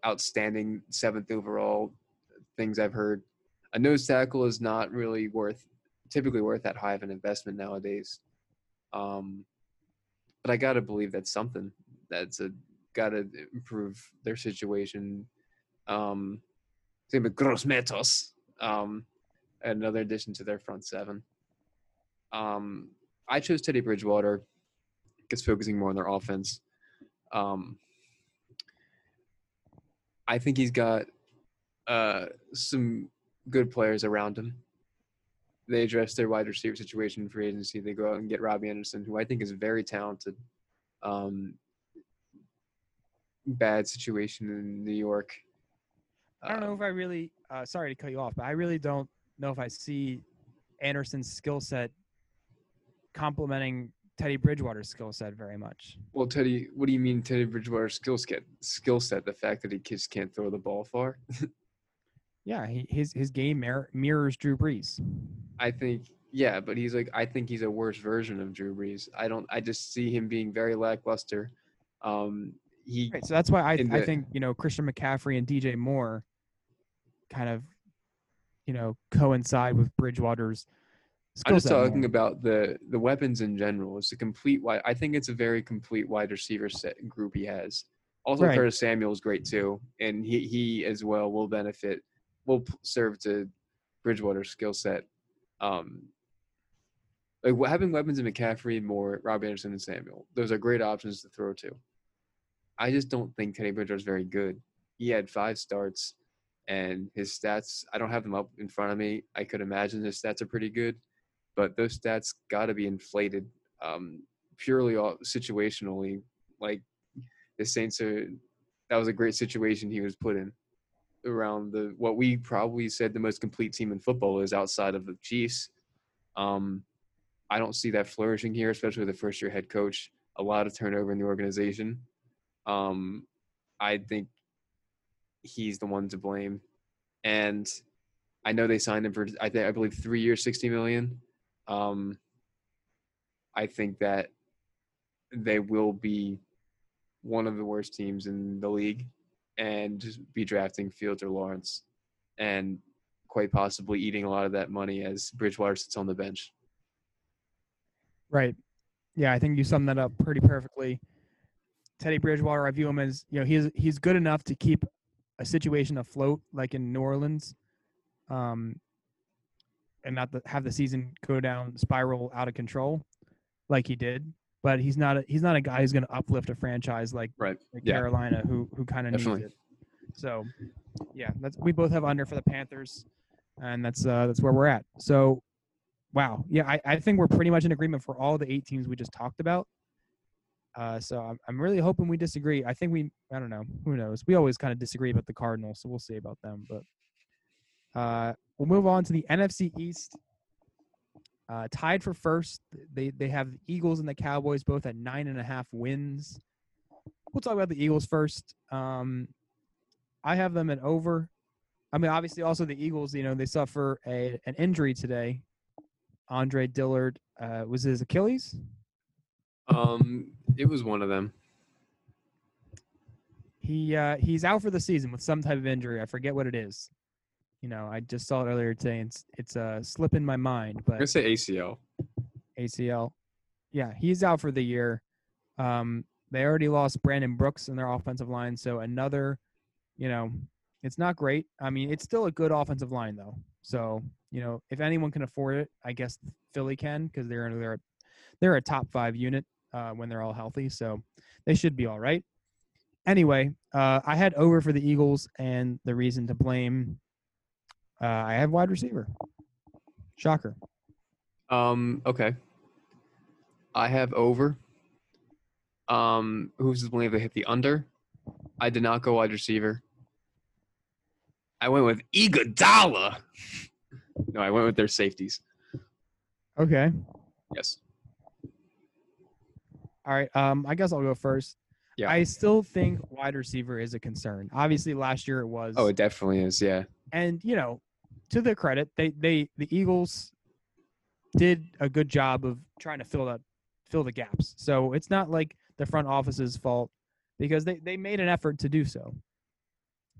outstanding 7th overall things I've heard. A nose tackle is not really typically worth that high of an investment nowadays. But I got to believe that's something got to improve their situation. Same with Gross Matos, another addition to their front seven. I chose Teddy Bridgewater because focusing more on their offense. I think he's got some good players around him. They address their wide receiver situation in free agency. They go out and get Robbie Anderson, who I think is very talented. Bad situation in New York. I don't know if I really – sorry to cut you off, but I really don't know if I see Anderson's skill set complementing Teddy Bridgewater's skill set very much. Well, Teddy – what do you mean Teddy Bridgewater's skill set? The fact that he just can't throw the ball far? Yeah, his game mirrors Drew Brees. I think – yeah, but he's like – I think he's a worse version of Drew Brees. I just see him being very lackluster. Right, so that's why I think, Christian McCaffrey and DJ Moore kind of, coincide with Bridgewater's skill set. I'm just talking about the weapons in general. It's a complete wide – I think it's a very complete wide receiver set group he has. Also, right. Curtis Samuel's great too, and he as well will benefit – will serve to Bridgewater's skill set. Having weapons in McCaffrey, Moore, Robbie Anderson, and Samuel, those are great options to throw to. I just don't think Teddy Bridgewater is very good. He had 5 starts, and his stats, I don't have them up in front of me. I could imagine his stats are pretty good, but those stats got to be inflated purely situationally. Like the Saints that was a great situation he was put in around what we probably said the most complete team in football is outside of the Chiefs. I don't see that flourishing here, especially with the first-year head coach. A lot of turnover in the organization. I think he's the one to blame, and I know they signed him for I believe 3 years, $60 million. I think that they will be one of the worst teams in the league, and just be drafting Fields or Lawrence, and quite possibly eating a lot of that money as Bridgewater sits on the bench. Right. Yeah, I think you summed that up pretty perfectly. Teddy Bridgewater, I view him as, he's good enough to keep a situation afloat, like in New Orleans, and not have the season go down, spiral out of control like he did. But he's not a guy who's going to uplift a franchise like Carolina, who kind of needs it. So, yeah, we both have under for the Panthers, and that's where we're at. So, wow. Yeah, I think we're pretty much in agreement for all the 8 teams we just talked about. So I'm really hoping we disagree. I think I don't know, who knows? We always kind of disagree about the Cardinals, so we'll see about them. But we'll move on to the NFC East. Tied for first, they have the Eagles and the Cowboys both at 9.5 wins. We'll talk about the Eagles first. I have them at over. I mean, obviously, also the Eagles. They suffer an injury today. Andre Dillard was his Achilles. It was one of them. He's out for the season with some type of injury. I forget what it is. I just saw it earlier today, and it's slipping my mind. But I'm gonna say ACL. ACL. Yeah, he's out for the year. They already lost Brandon Brooks in their offensive line, so another, It's not great. I mean, it's still a good offensive line, though. So, you know, if anyone can afford it, I guess Philly can, because they're a top five unit when they're all healthy. So they should be all right. Anyway, I had over for the Eagles, and the reason to blame, I have wide receiver. Shocker. Okay. I have over. Who's to blame if they hit the under? I did not go wide receiver. I went with Iguodala. No, I went with their safeties. Okay. Yes. All right. I guess I'll go first. Yeah. I still think wide receiver is a concern. Obviously, last year it was. Oh, it definitely is. Yeah. And, you know, to their credit, the Eagles did a good job of trying to fill the gaps. So it's not like the front office's fault, because they made an effort to do so.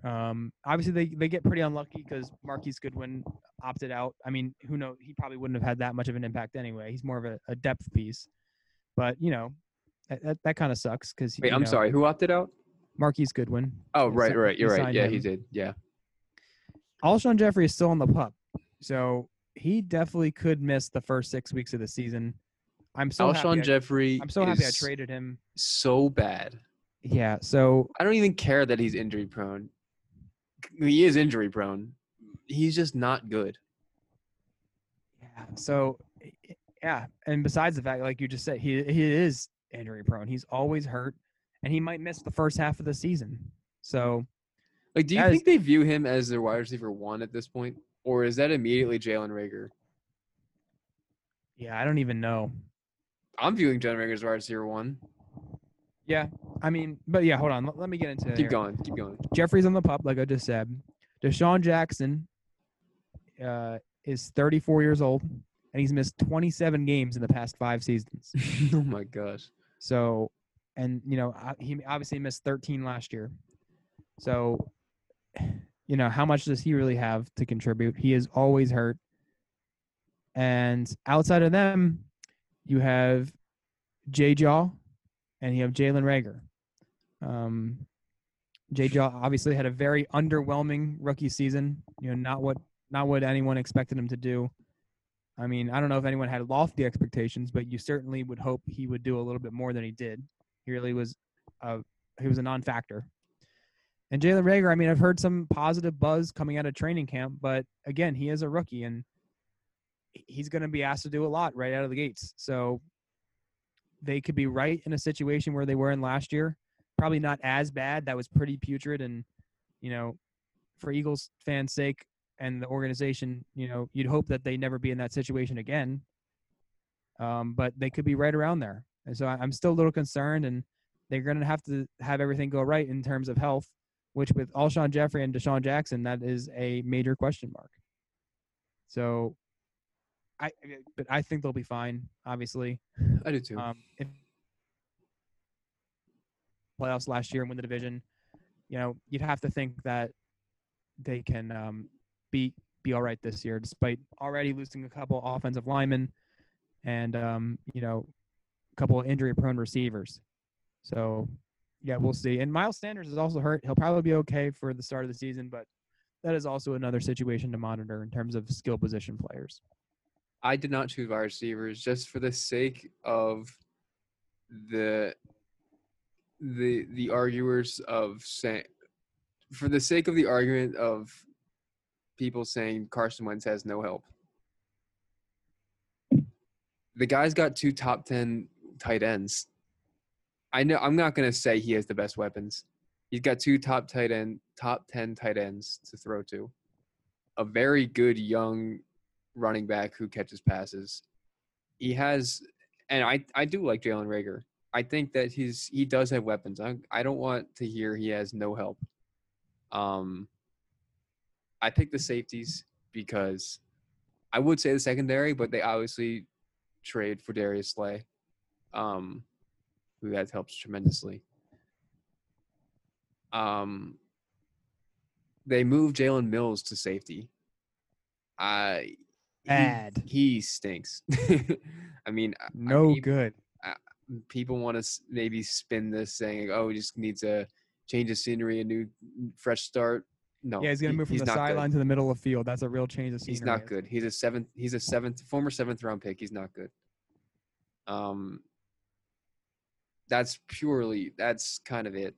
Obviously, they get pretty unlucky because Marquise Goodwin opted out. I mean, who knows? He probably wouldn't have had that much of an impact anyway. He's more of a depth piece. But, you know, that kind of sucks because. Wait, I'm sorry. Who opted out? Marquise Goodwin. Oh, right. You're right. Yeah, him. He did. Yeah. Alshon Jeffrey is still on the pup. So he definitely could miss the first 6 weeks of the season. I'm so happy I traded him. So bad. Yeah, so I don't even care that he's injury prone. He is injury prone. He's just not good. Yeah. So, yeah, and besides the fact, like you just said, he is injury prone. He's always hurt, and he might miss the first half of the season. So, like, do you think they view him as their wide receiver one at this point, or is that immediately Jalen Reagor? Yeah, I don't even know. I'm viewing Jalen Reagor as wide receiver one. Yeah, I mean, but yeah, hold on. Let me get into it. Keep going. Jeffrey's on the pup, like I just said. Deshaun Jackson is 34 years old, and he's missed 27 games in the past 5 seasons. Oh, my gosh. So, and, you know, he obviously missed 13 last year. So, you know, how much does he really have to contribute? He is always hurt. And outside of them, you have Jay Jaw. And you have Jalen Reagor. Jay Jaw obviously had a very underwhelming rookie season. You know, not what anyone expected him to do. I mean, I don't know if anyone had lofty expectations, but you certainly would hope he would do a little bit more than he did. He really was a non-factor. And Jalen Reagor, I mean, I've heard some positive buzz coming out of training camp, but again, he is a rookie and he's going to be asked to do a lot right out of the gates. So they could be right in a situation where they were in last year. Probably not as bad. That was pretty putrid. And, you know, for Eagles fans' sake and the organization, you know, you'd hope that they never be in that situation again. But they could be right around there. And so I'm still a little concerned, and they're going to have everything go right in terms of health, which with Alshon Jeffrey and Deshaun Jackson, that is a major question mark. So I think they'll be fine, obviously. I do too. If playoffs last year and win the division, you know, you'd have to think that they can be all right this year, despite already losing a couple offensive linemen and you know, a couple of injury-prone receivers. So yeah, we'll see. And Miles Sanders is also hurt. He'll probably be okay for the start of the season, but that is also another situation to monitor in terms of skill position players. I did not choose wide receivers just for the sake of the arguers of saying, for the sake of the argument of people saying Carson Wentz has no help. The guy's got 2 top 10 tight ends. I know I'm not gonna say he has the best weapons. He's got 2 top 10 tight ends to throw to. A very good young running back who catches passes. He has, and I do like Jalen Reagor. I think that he does have weapons. I don't want to hear he has no help. I picked the safeties because I would say the secondary, but they obviously trade for Darius Slay, who that helps tremendously. They moved Jalen Mills to safety. Bad. He stinks. I mean, good. People want to maybe spin this saying, "Oh, he just needs a change of scenery, a new fresh start." No. Yeah, he's going to move from the sideline to the middle of the field. That's a real change of scenery. He's not good. He's a former seventh round pick. He's not good. That's kind of it.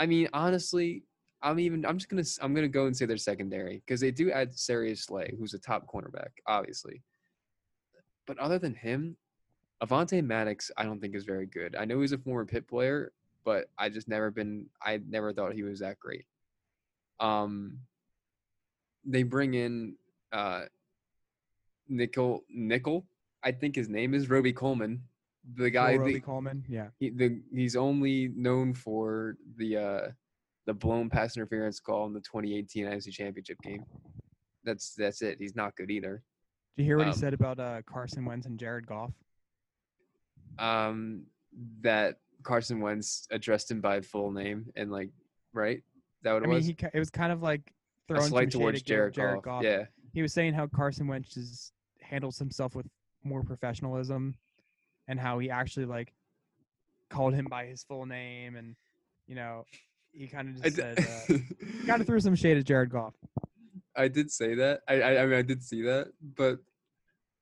I mean, honestly, I'm going to go and say their secondary, because they do add Darius Slay, who's a top cornerback, obviously. But other than him, Avonte Maddox, I don't think is very good. I know he's a former Pitt player, but I never thought he was that great. They bring in Nickel, I think his name is Roby Coleman, the guy. Roby Coleman, yeah. He's only known for the blown pass interference call in the 2018 NFC Championship game. That's it. He's not good either. Did you hear what he said about Carson Wentz and Jared Goff? That Carson Wentz addressed him by full name and right. That what it was? It was kind of like throwing a slight towards Jared Goff. Yeah, he was saying how Carson Wentz handles himself with more professionalism, and how he actually called him by his full name, and he kind of just said kind of threw some shade at Jared Goff. I did say that. I mean I did see that, but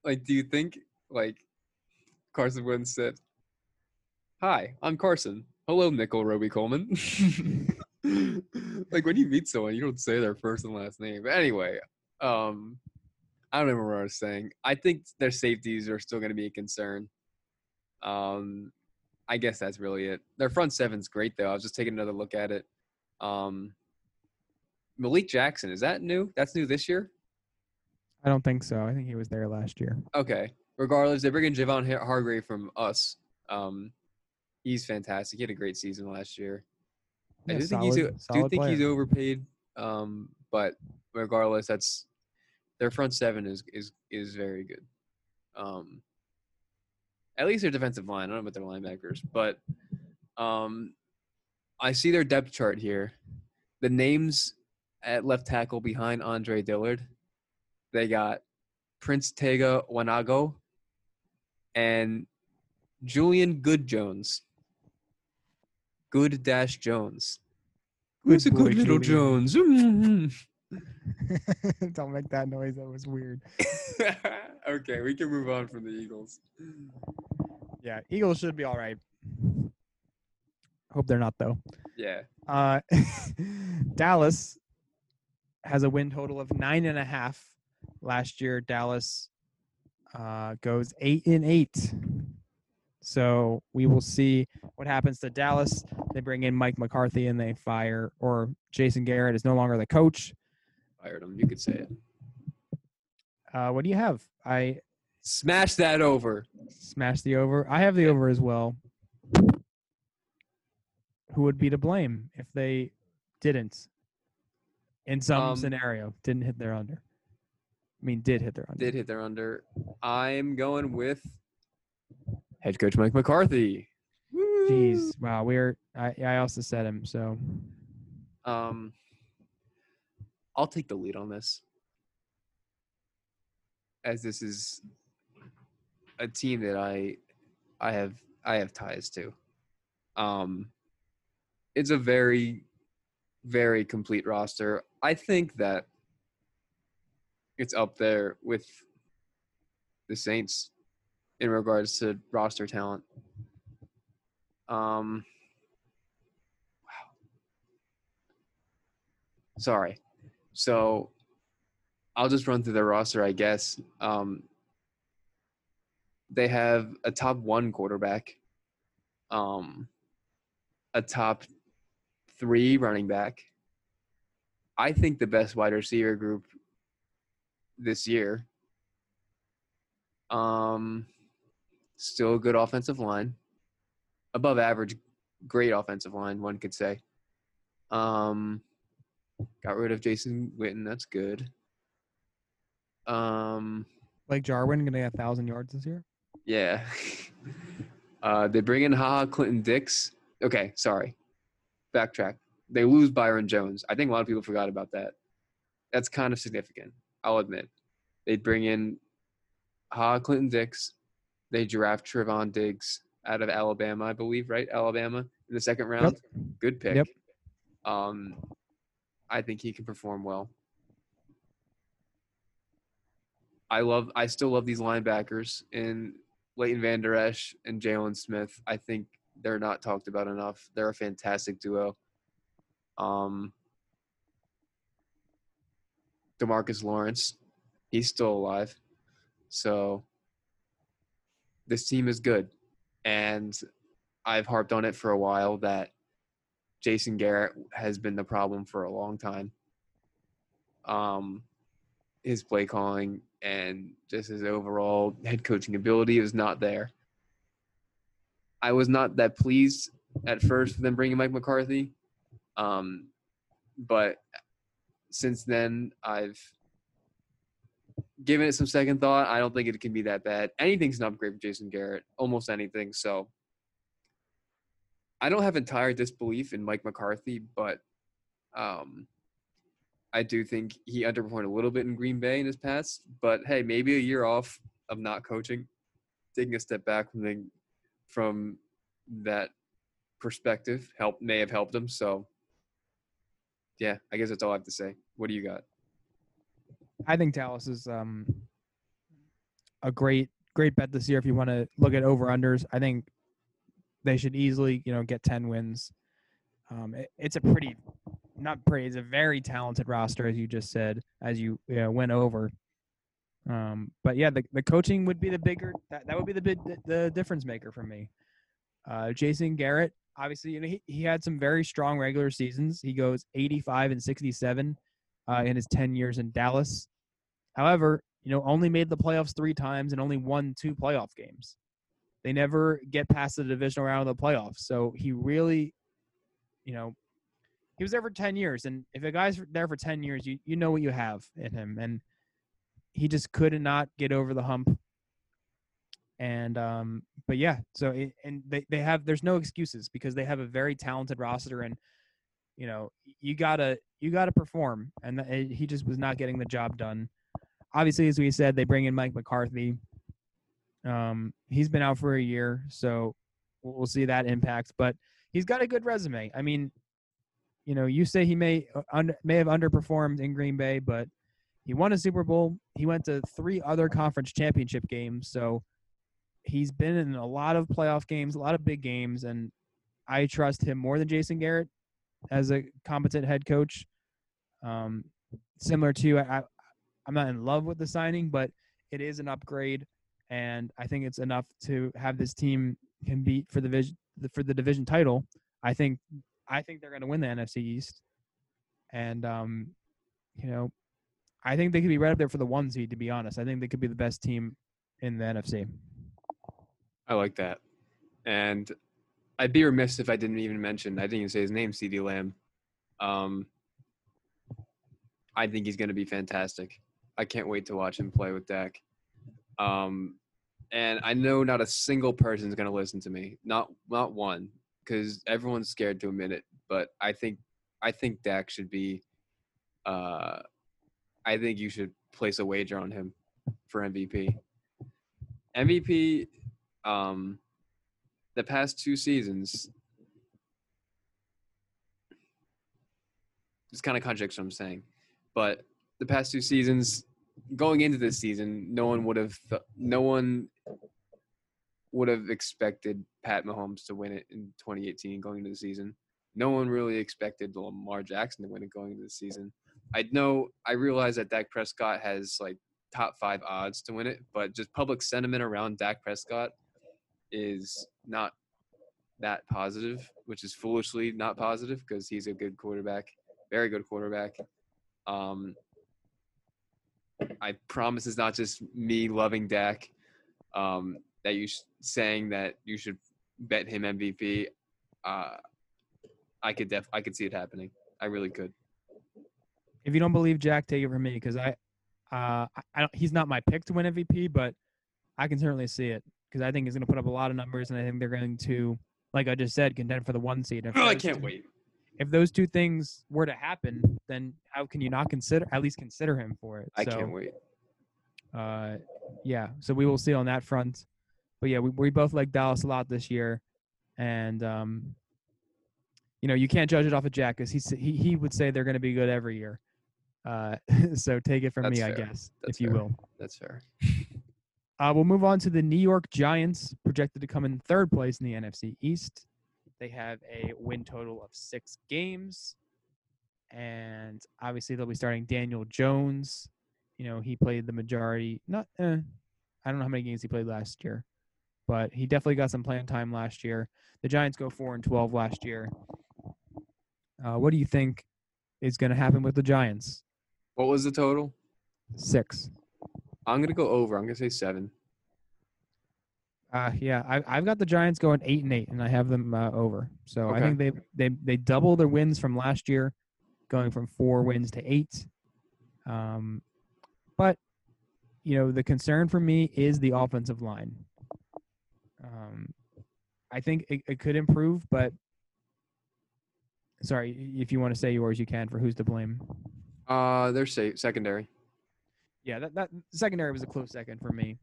do you think Carson Wentz said, "Hi, I'm Carson. Hello, Nickel Roby Coleman." When you meet someone, you don't say their first and last name. But anyway, I don't remember what I was saying. I think their safeties are still going to be a concern. I guess that's really it. Their front seven's great, though. I was just taking another look at it. Malik Jackson, is that new? That's new this year? I don't think so. I think he was there last year. Okay. Regardless, they bring in Javon Hargrave from us. He's fantastic. He had a great season last year. Yeah, I do think he's overpaid. But regardless, that's their front seven is very good. At least their defensive line. I don't know about their linebackers, but I see their depth chart here. The names at left tackle behind Andre Dillard, they got Prince Tega Wanago and Julian Good-Jones. Good-Jones. Who's a good little Jones? Don't make that noise. That was weird. Okay, we can move on from the Eagles. Yeah, Eagles should be all right. Hope they're not, though. Yeah. Dallas has a win total of 9.5. Last year, Dallas goes 8-8. So we will see what happens to Dallas. They bring in Mike McCarthy and they fire, or Jason Garrett is no longer the coach. Fired him. You could say it. What do you have? I smash that over. Smash the over. I have the over as well. Who would be to blame if they didn't? In some scenario, didn't hit their under. I mean, did hit their under. Did hit their under. I'm going with head coach Mike McCarthy. Woo! Jeez, wow, I also said him, so. I'll take the lead on this, as this is a team that I have ties to. It's a very, very complete roster. I think that it's up there with the Saints in regards to roster talent. Wow. Sorry. So I'll just run through their roster, I guess. They have a top 1 quarterback, a top 3 running back. I think the best wide receiver group this year. Still a good offensive line. Above average, great offensive line, one could say. Got rid of Jason Witten. That's good. Blake Jarwin going to get 1,000 yards this year? Yeah. They bring in Clinton Dix. Okay, sorry. Backtrack. They lose Byron Jones. I think a lot of people forgot about that. That's kind of significant, I'll admit. They bring in Clinton Dix. They draft Trevon Diggs out of Alabama, I believe, right? Alabama in the second round. Yep. Good pick. Yep. I think he can perform well. I still love these linebackers in Leighton Van Der Esch and Jalen Smith. I think they're not talked about enough. They're a fantastic duo. DeMarcus Lawrence, he's still alive. So this team is good. And I've harped on it for a while that Jason Garrett has been the problem for a long time. His play calling and just his overall head coaching ability is not there. I was not that pleased at first with them bringing Mike McCarthy. But since then, I've given it some second thought. I don't think it can be that bad. Anything's an upgrade for Jason Garrett, almost anything. So I don't have entire disbelief in Mike McCarthy, but I do think he underperformed a little bit in Green Bay in his past. But, hey, maybe a year off of not coaching, taking a step back from that perspective may have helped him. So, yeah, I guess that's all I have to say. What do you got? I think Dallas is a great bet this year if you want to look at over-unders. I think they should easily, get 10 wins. It's a pretty – not pretty. It's a very talented roster, as you just said, as you went over. But, yeah, the coaching would be the bigger – that would be the difference maker for me. Jason Garrett, obviously, he had some very strong regular seasons. He goes 85-67 in his 10 years in Dallas. However, only made the playoffs 3 times and only won 2 playoff games. They never get past the divisional round of the playoffs. So he really, he was there for 10 years. And if a guy's there for 10 years, you know what you have in him. And he just could not get over the hump. And, but yeah, so, they have, there's no excuses because they have a very talented roster and, you gotta perform. And he just was not getting the job done. Obviously, as we said, they bring in Mike McCarthy. He's been out for a year, so we'll see that impact. But he's got a good resume. I mean, you say he may have underperformed in Green Bay, but he won a Super Bowl. He went to 3 other conference championship games, so he's been in a lot of playoff games, a lot of big games, and I trust him more than Jason Garrett as a competent head coach. Similar to, I'm not in love with the signing, but it is an upgrade. And I think it's enough to have this team compete for the division title. I think they're going to win the NFC East, and I think they could be right up there for the 1 seed. To be honest, I think they could be the best team in the NFC. I like that, and I'd be remiss if I didn't even mention. I didn't even say his name, CeeDee Lamb. I think he's going to be fantastic. I can't wait to watch him play with Dak. And I know not a single person's going to listen to me, not one, because everyone's scared to admit it. But I think Dak should be. I think you should place a wager on him for MVP. MVP, the past 2 seasons. It's kind of contradicts what I'm saying, but the past 2 seasons. Going into this season, no one would have expected Pat Mahomes to win it in 2018 going into the season. No one really expected Lamar Jackson to win it going into the season. I realize that Dak Prescott has like top 5 odds to win it, but just public sentiment around Dak Prescott is not that positive, which is foolishly not positive because he's a good quarterback, very good quarterback. I promise it's not just me loving Dak, that you saying that you should bet him MVP. I could see it happening. I really could. If you don't believe Jack, take it from me because he's not my pick to win MVP, but I can certainly see it because I think he's going to put up a lot of numbers, and I think they're going to, like I just said, contend for the 1 seed. I can't wait. If those 2 things were to happen, then how can you not at least consider him for it? I can't wait. Yeah, so we will see on that front. But, yeah, we both like Dallas a lot this year. And, you know, you can't judge it off of Jack because he would say they're going to be good every year. So take it from me, fair. I guess, That's if you fair. Will. That's fair. We'll move on to the New York Giants, projected to come in third place in the NFC East. They have a win total of 6 games. And obviously they'll be starting Daniel Jones. You know, he played the majority. I don't know how many games he played last year, but he definitely got some playing time last year. The Giants go 4-12 last year. What do you think is going to happen with the Giants? What was the total? 6. I'm going to go over. I'm going to say 7. I've got the Giants going 8-8, and I have them over. So okay. I think they double their wins from last year, going from 4 wins to 8. But, you know, the concern for me is the offensive line. I think it could improve, but sorry, if you want to say yours, you can for who's to blame. They're secondary. Yeah, that secondary was a close second for me.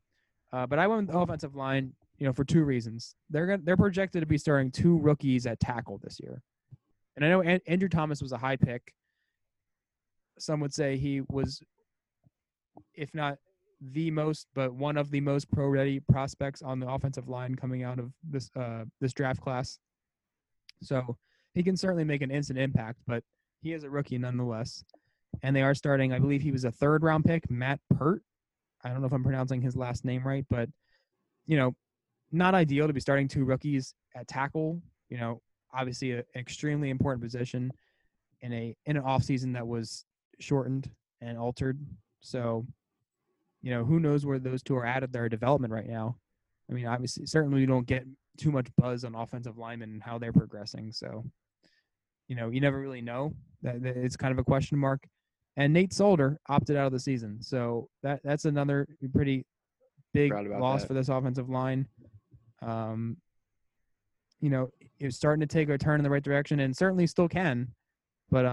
But I went with the offensive line, you know, for 2 reasons. They're projected to be starting 2 rookies at tackle this year. And I know Andrew Thomas was a high pick. Some would say he was, if not the most, but one of the most pro-ready prospects on the offensive line coming out of this draft class. So he can certainly make an instant impact, but he is a rookie nonetheless. And they are starting, I believe he was a 3rd-round pick, Matt Pert. I don't know if I'm pronouncing his last name right, but, you know, not ideal to be starting 2 rookies at tackle. You know, obviously an extremely important position in an offseason that was shortened and altered. So, you know, who knows where those 2 are at their development right now. I mean, obviously, certainly you don't get too much buzz on offensive linemen and how they're progressing. So, you know, you never really know. That it's kind of a question mark. And Nate Solder opted out of the season. So that's another pretty big loss for this offensive line. You know, it's starting to take a turn in the right direction and certainly still can. But,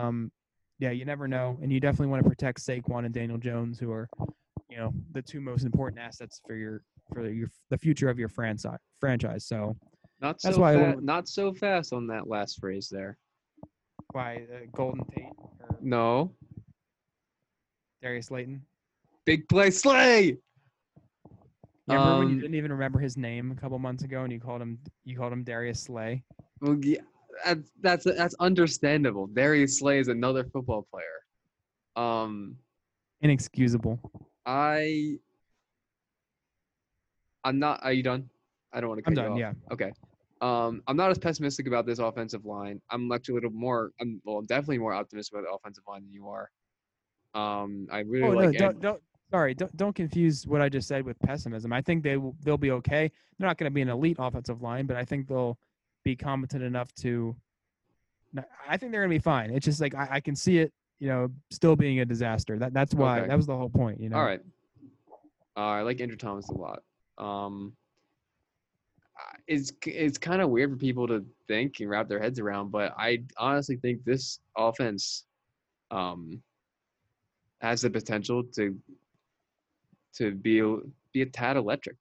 yeah, you never know. And you definitely want to protect Saquon and Daniel Jones, who are, you know, the 2 most important assets for the future of your franchise. So not so fast on that last phrase there. Why Golden Tate? No. Darius Slayton. Big play Slay. Remember when you didn't even remember his name a couple months ago, and you called him Darius Slay? Well, yeah, that's understandable. Darius Slay is another football player. Inexcusable. I'm not. Are you done? I don't want to cut you off. I'm done. Yeah. Okay. I'm not as pessimistic about this offensive line. I'm actually a little more. I'm definitely more optimistic about the offensive line than you are. I really like. Don't confuse what I just said with pessimism. I think they'll be okay. They're not going to be an elite offensive line, but I think they'll be competent enough to. I think they're going to be fine. It's just like I can see it. You know, still being a disaster. That's why. Okay. That was the whole point. You know. All right. I like Andrew Thomas a lot. It's kind of weird for people to think and wrap their heads around, but I honestly think this offense has the potential to be a tad electric.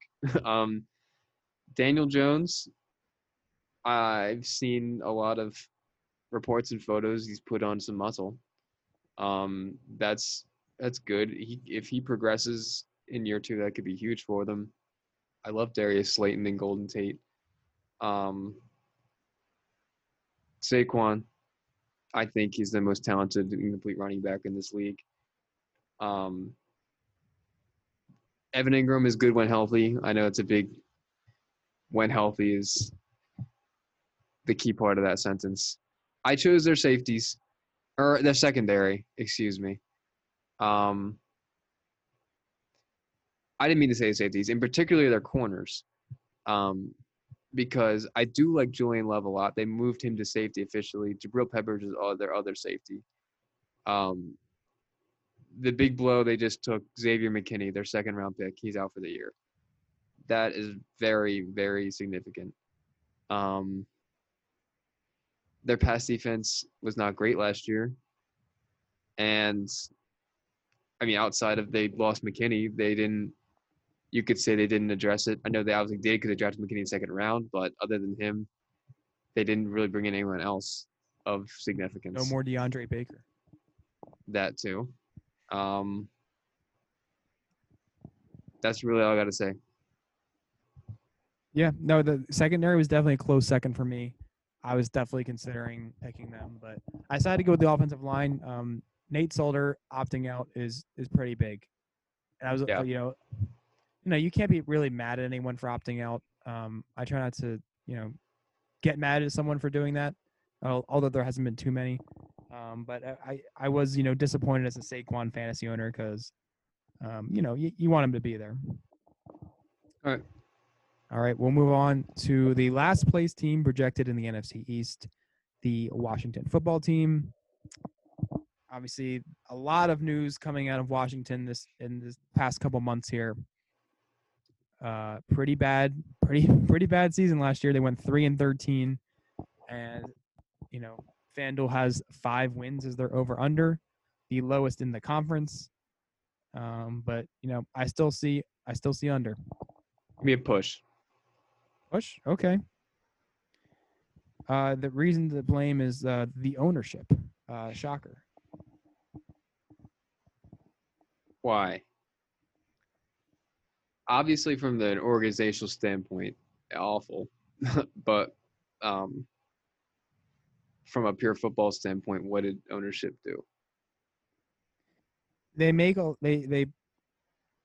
Daniel Jones, I've seen a lot of reports and photos. He's put on some muscle. That's good. If he progresses in year 2, that could be huge for them. I love Darius Slayton and Golden Tate. Saquon, I think he's the most talented and complete running back in this league. Evan Ingram is good when healthy. I know it's a big – when healthy is the key part of that sentence. I chose their safeties – or their secondary, excuse me. I didn't mean to say safeties, in particular their corners, because I do like Julian Love a lot. They moved him to safety officially. Jabril Peppers is their other safety. The big blow they just took, Xavier McKinney, their 2nd-round pick. He's out for the year. That is very, very significant. Their pass defense was not great last year. And, I mean, outside of they lost McKinney, they didn't. You could say they didn't address it. I know they obviously did because they drafted McKinney in the 2nd round, but other than him, they didn't really bring in anyone else. of significance. No more DeAndre Baker. That too. That's really all I got to say. Yeah, no, the secondary was definitely a close second for me. I was definitely considering picking them, but I decided to go with the offensive line. Nate Solder opting out is pretty big. And I was, you can't be really mad at anyone for opting out. I try not to, get mad at someone for doing that, although there hasn't been too many. But I was, disappointed as a Saquon fantasy owner because, you want him to be there. All right. We'll move on to the last place team projected in the NFC East, the Washington football team. Obviously, a lot of news coming out of Washington in this past couple months here. Pretty bad season last year. They went 3-13, and FanDuel has 5 wins as their over/under, the lowest in the conference. But I still see under. Give me a push. Push? Okay. The reason to blame is the ownership. Shocker. Why? Obviously, from the organizational standpoint, awful. But from a pure football standpoint, what did ownership do? They make a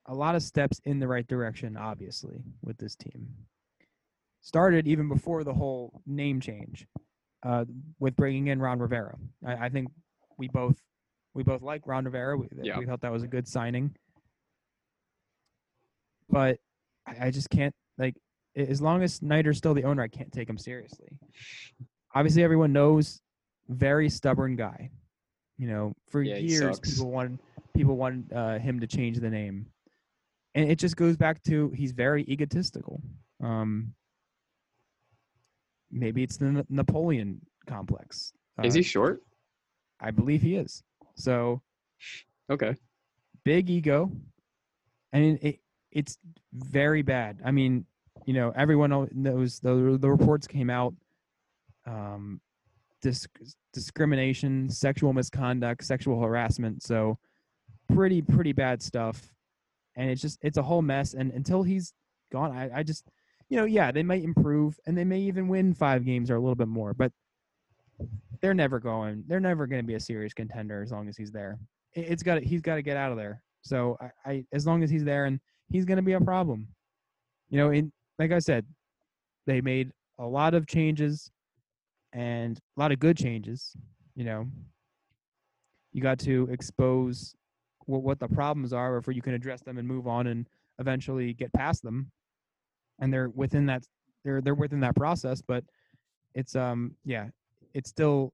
lot of steps in the right direction, obviously, with this team. Started even before the whole name change with bringing in Ron Rivera. I think we both like Ron Rivera. We thought that was a good signing. But I just can't, as long as Snyder's still the owner, I can't take him seriously. Obviously, everyone knows, very stubborn guy. For years, people wanted him to change the name. And it just goes back to he's very egotistical. Maybe it's the Napoleon complex. Is he short? I believe he is. So, okay. Big ego. I mean, it's very bad. I mean, everyone knows the reports came out. Discrimination, sexual misconduct, sexual harassment. So pretty bad stuff. And it's a whole mess. And until he's gone, I just, they might improve and they may even win 5 games or a little bit more, but they're never going to be a serious contender as long as he's there. He's got to get out of there. So I as long as he's there, and he's going to be a problem. Like I said, they made a lot of changes and a lot of good changes. You got to expose what the problems are before you can address them and move on and eventually get past them. And they're within that process, but it's it's still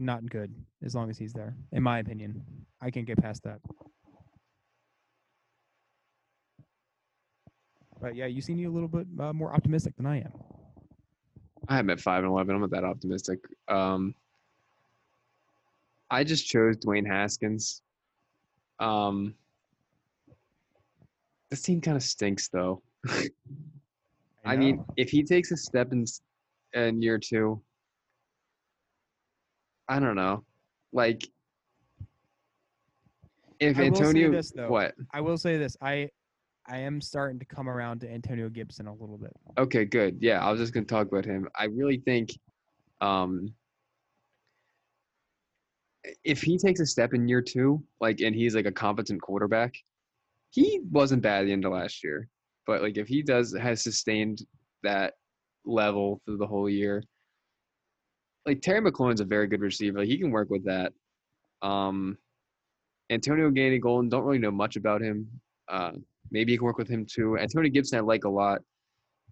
not good as long as he's there, in my opinion. I can't get past that. But yeah, you seem a little bit more optimistic than I am. I am at 5-11. I'm not that optimistic. I just chose Dwayne Haskins. This team kind of stinks, though. I mean, if he takes a step in year 2, I don't know. I will say this. I am starting to come around to Antonio Gibson a little bit. Okay, good. Yeah, I was just going to talk about him. I really think if he takes a step in year 2, and he's a competent quarterback, he wasn't bad at the end of last year. But if he has sustained that level through the whole year, Terry McLaurin's a very good receiver. He can work with that. Antonio Gandy-Golden, don't really know much about him. Maybe you can work with him too. Antonio Gibson I like a lot.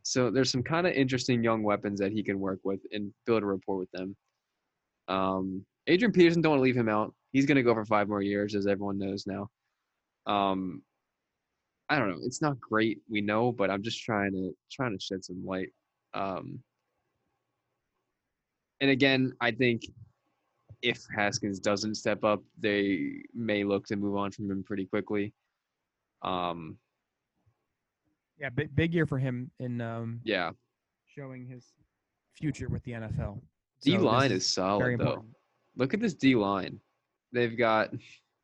So there's some kind of interesting young weapons that he can work with and build a rapport with them. Adrian Peterson, don't want to leave him out. He's going to go for 5 more years, as everyone knows now. I don't know. It's not great, we know, but I'm just trying to shed some light. And again, I think if Haskins doesn't step up, they may look to move on from him pretty quickly. Yeah, big year for him in showing his future with the NFL. D-line is solid, though. Look at this D-line. They've got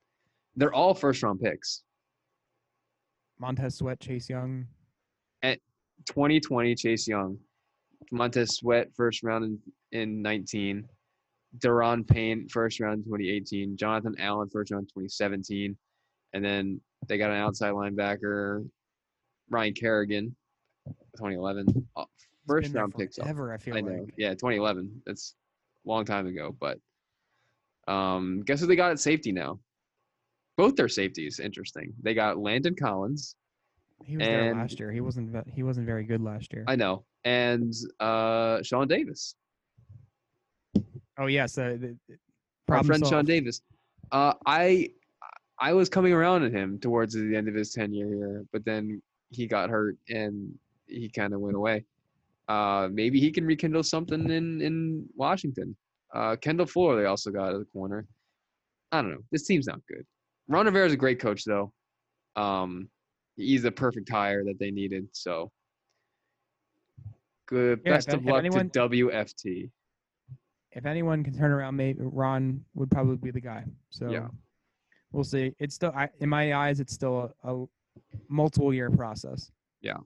– they're all first-round picks. Montez Sweat, Chase Young. At 2020, Chase Young. Montez Sweat, first round in 19. Daron Payne, first round in 2018. Jonathan Allen, first round in 2017. And then they got an outside linebacker, Ryan Kerrigan, 2011. First round picks. Ever, I feel like. I know. Yeah, 2011. That's a long time ago. But guess who they got at safety now? Both their safeties. Interesting. They got Landon Collins. He was there last year. He wasn't very good last year. I know. And Sean Davis. Oh yes, our friend Sean Davis. I was coming around on him towards the end of his tenure here, but then he got hurt and he kind of went away. Maybe he can rekindle something in Washington. Kendall Fuller they also got at the corner. I don't know. This team's not good. Ron Rivera's a great coach though. He's the perfect hire that they needed. So good. Yeah, best of luck to WFT. If anyone can turn around, maybe Ron would probably be the guy. So yeah. We'll see. It's still, in my eyes, it's still a multiple-year process. Yeah.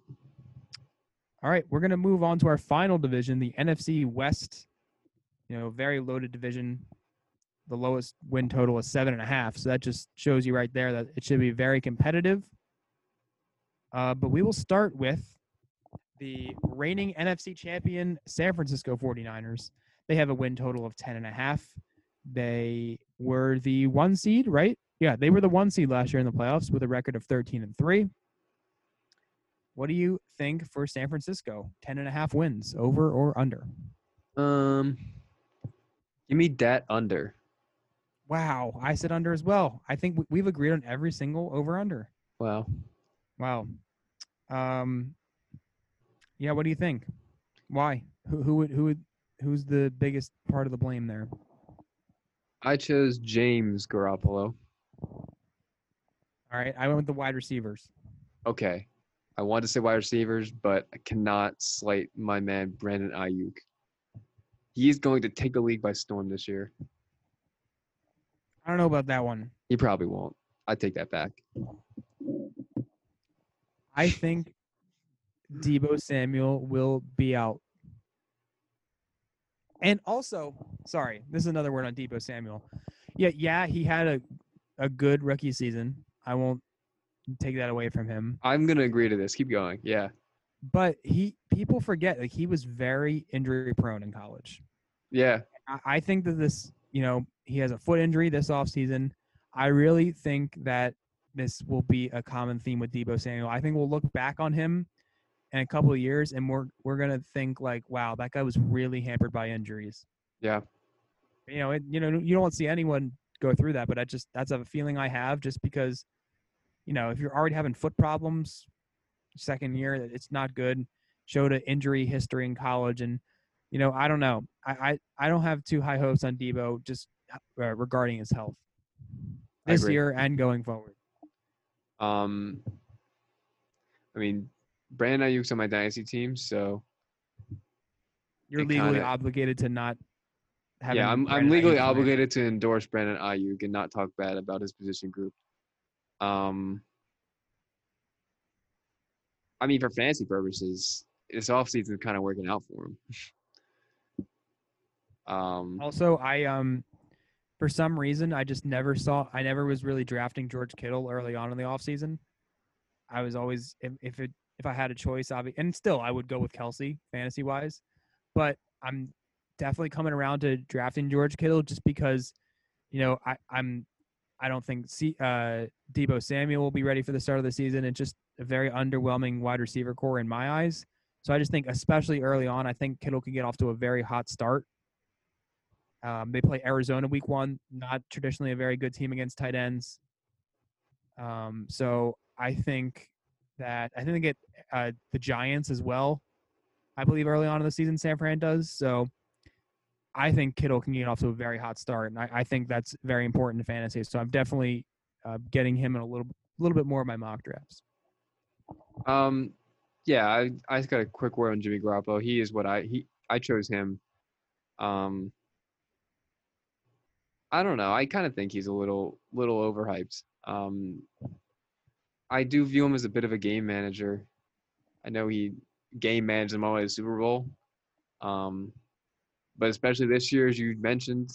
All right, we're going to move on to our final division, the NFC West. You know, very loaded division. The lowest win total is 7.5, so that just shows you right there that it should be very competitive. But we will start with the reigning NFC champion, San Francisco 49ers. They have a win total of 10.5. They were the one seed, right? Yeah, they were the one seed last year in the playoffs with a record of 13-3. What do you think for San Francisco? 10.5 wins, over or under? Give me that under. Wow, I said under as well. I think we've agreed on every single over-under. Wow. Yeah, what do you think? Why? Who's the biggest part of the blame there? I chose James Garoppolo. All right, I went with the wide receivers. Okay. I wanted to say wide receivers, but I cannot slight my man Brandon Ayuk. He's going to take the league by storm this year. I don't know about that one. He probably won't. I take that back. I think Deebo Samuel will be out. And also, sorry, this is another word on Deebo Samuel. Yeah, he had a good rookie season. I won't take that away from him. I'm going to agree to this. Keep going. Yeah. But people forget, like, he was very injury prone in college. Yeah. I think that this, you know, he has a foot injury this offseason. I really think that this will be a common theme with Deebo Samuel. I think we'll look back on him in a couple of years, and we're gonna think like, wow, that guy was really hampered by injuries. Yeah, you don't see anyone go through that, but that's a feeling I have just because, you know, if you're already having foot problems, second year, it's not good. Showed an injury history in college, and you know, I don't know. I don't have too high hopes on Deebo just regarding his health this year and going forward. I mean, Brandon Ayuk's on my dynasty team, so you're legally obligated to not have. Yeah, I'm legally obligated to endorse Brandon Ayuk and not talk bad about his position group. I mean, for fantasy purposes, this offseason is kind of working out for him. Also, I for some reason I never was really drafting George Kittle early on in the offseason. I was always if I had a choice, obviously, and still I would go with Kelsey fantasy-wise, but I'm definitely coming around to drafting George Kittle just because, you know, I don't think Deebo Samuel will be ready for the start of the season. It's just a very underwhelming wide receiver core in my eyes. So I just think, especially early on, I think Kittle can get off to a very hot start. They play Arizona week 1, not traditionally a very good team against tight ends. So I think they get the Giants as well. I believe early on in the season, San Fran does. So I think Kittle can get off to a very hot start, and I think that's very important to fantasy. So I'm definitely getting him in a little bit more of my mock drafts. I just got a quick word on Jimmy Garoppolo. I chose him I don't know. I kind of think he's a little overhyped. I do view him as a bit of a game manager. I know he game managed them all the way to the Super Bowl. But especially this year, as you mentioned,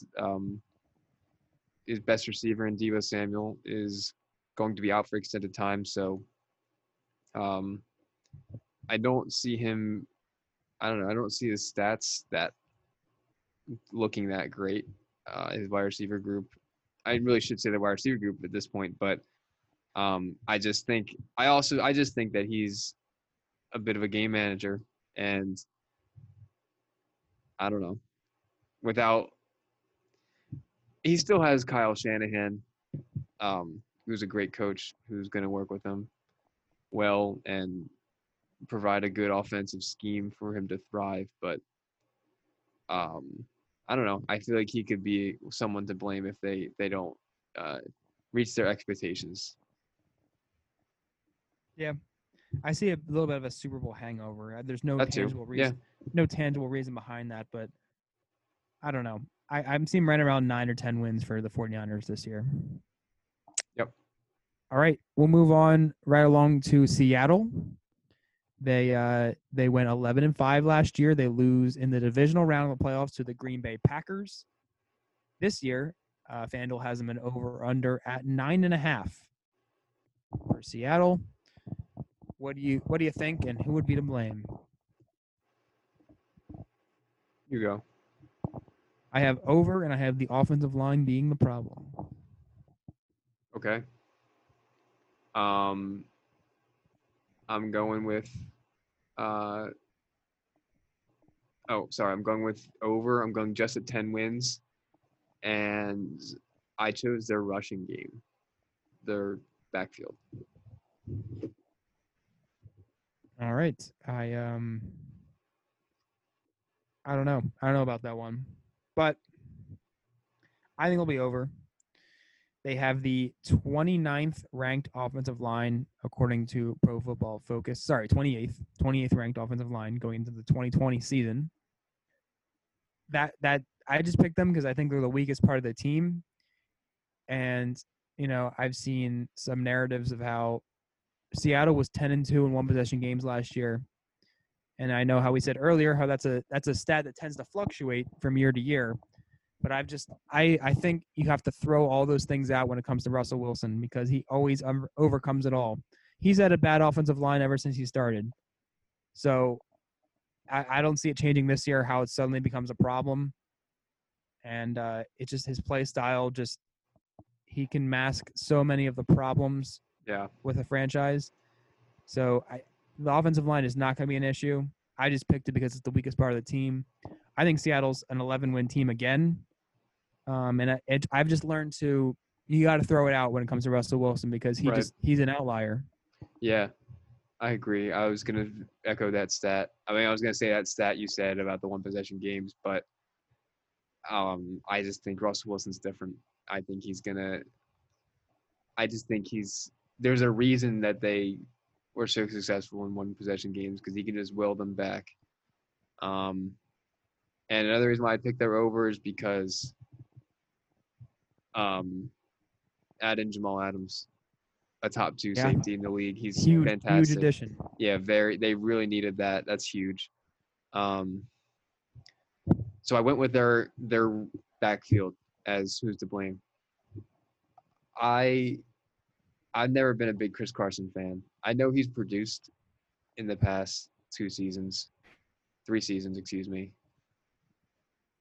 his best receiver in Deebo Samuel is going to be out for extended time. So I don't see him – I don't know. I don't see his stats that looking that great, his wide receiver group. I really should say the wide receiver group at this point, but I just think – I just think that he's a bit of a game manager, and I don't know. He still has Kyle Shanahan, who's a great coach, who's going to work with him well and provide a good offensive scheme for him to thrive. But I don't know. I feel like he could be someone to blame if they don't reach their expectations. Yeah. I see a little bit of a Super Bowl hangover. There's no tangible reason, no tangible reason behind that, but I don't know. I'm seeing right around 9 or 10 wins for the 49ers this year. Yep. All right, we'll move on right along to Seattle. They went 11-5 last year. They lose in the divisional round of the playoffs to the Green Bay Packers. This year, FanDuel has them an over/under at 9.5 for Seattle. What do you think, and who would be to blame? You go. I have over, and I have the offensive line being the problem. Okay. I'm going with I'm going with over. I'm going just at 10 wins, and I chose their rushing game, their backfield. All right. I don't know. I don't know about that one. But I think it'll be over. They have the 29th ranked offensive line according to Pro Football Focus. Sorry, 28th ranked offensive line going into the 2020 season. That I just picked them because I think they're the weakest part of the team. And, you know, I've seen some narratives of how Seattle was 10-2 in one possession games last year, and I know how we said earlier how that's a stat that tends to fluctuate from year to year. But I think you have to throw all those things out when it comes to Russell Wilson because he always overcomes it all. He's had a bad offensive line ever since he started, so I don't see it changing this year. How it suddenly becomes a problem, and it's just his play style. Just he can mask so many of the problems. Yeah, with a franchise. So the offensive line is not going to be an issue. I just picked it because it's the weakest part of the team. I think Seattle's an 11-win team again. And I've just learned you got to throw it out when it comes to Russell Wilson because he's an outlier. Yeah, I agree. I was going to echo that stat. I mean, I was going to say that stat you said about the one-possession games, but I just think Russell Wilson's different. I think he's going to – I just think he's – there's a reason that they were so successful in one possession games because he can just will them back. And another reason why I picked their over is because add in Jamal Adams, a top two safety in the league. He's fantastic. Huge addition. Yeah, they really needed that. That's huge. So I went with their backfield as who's to blame. I've never been a big Chris Carson fan. I know he's produced in the past 3 seasons, excuse me.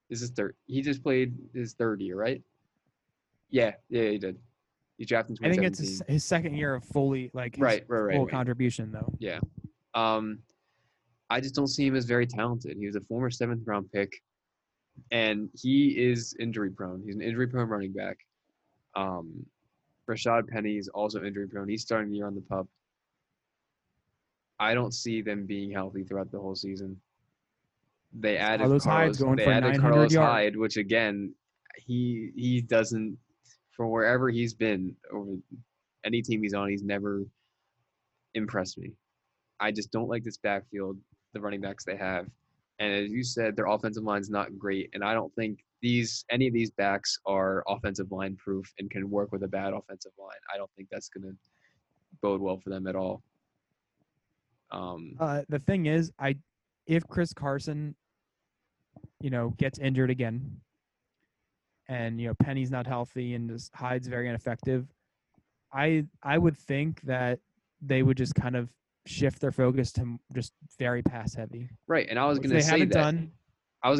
This is third. He just played his third year, right? Yeah, he did. He drafted in 2017. I think it's his second year of fully contribution, though. Yeah. I just don't see him as very talented. He was a former 7th-round pick, and he is injury-prone. He's an injury-prone running back. Rashad Penny is also injury-prone. He's starting the year on the pup. I don't see them being healthy throughout the whole season. They added Carlos Hyde, which, again, he doesn't – for wherever he's been, over any team he's on, he's never impressed me. I just don't like this backfield, the running backs they have, And as you said, their offensive line's not great. And I don't think any of these backs are offensive line proof and can work with a bad offensive line. I don't think that's going to bode well for them at all. The thing is, if Chris Carson, gets injured again, and Penny's not healthy and just Hyde's very ineffective, I would think that they would just kind of shift their focus to just very pass heavy. Right, and I was going to say that. They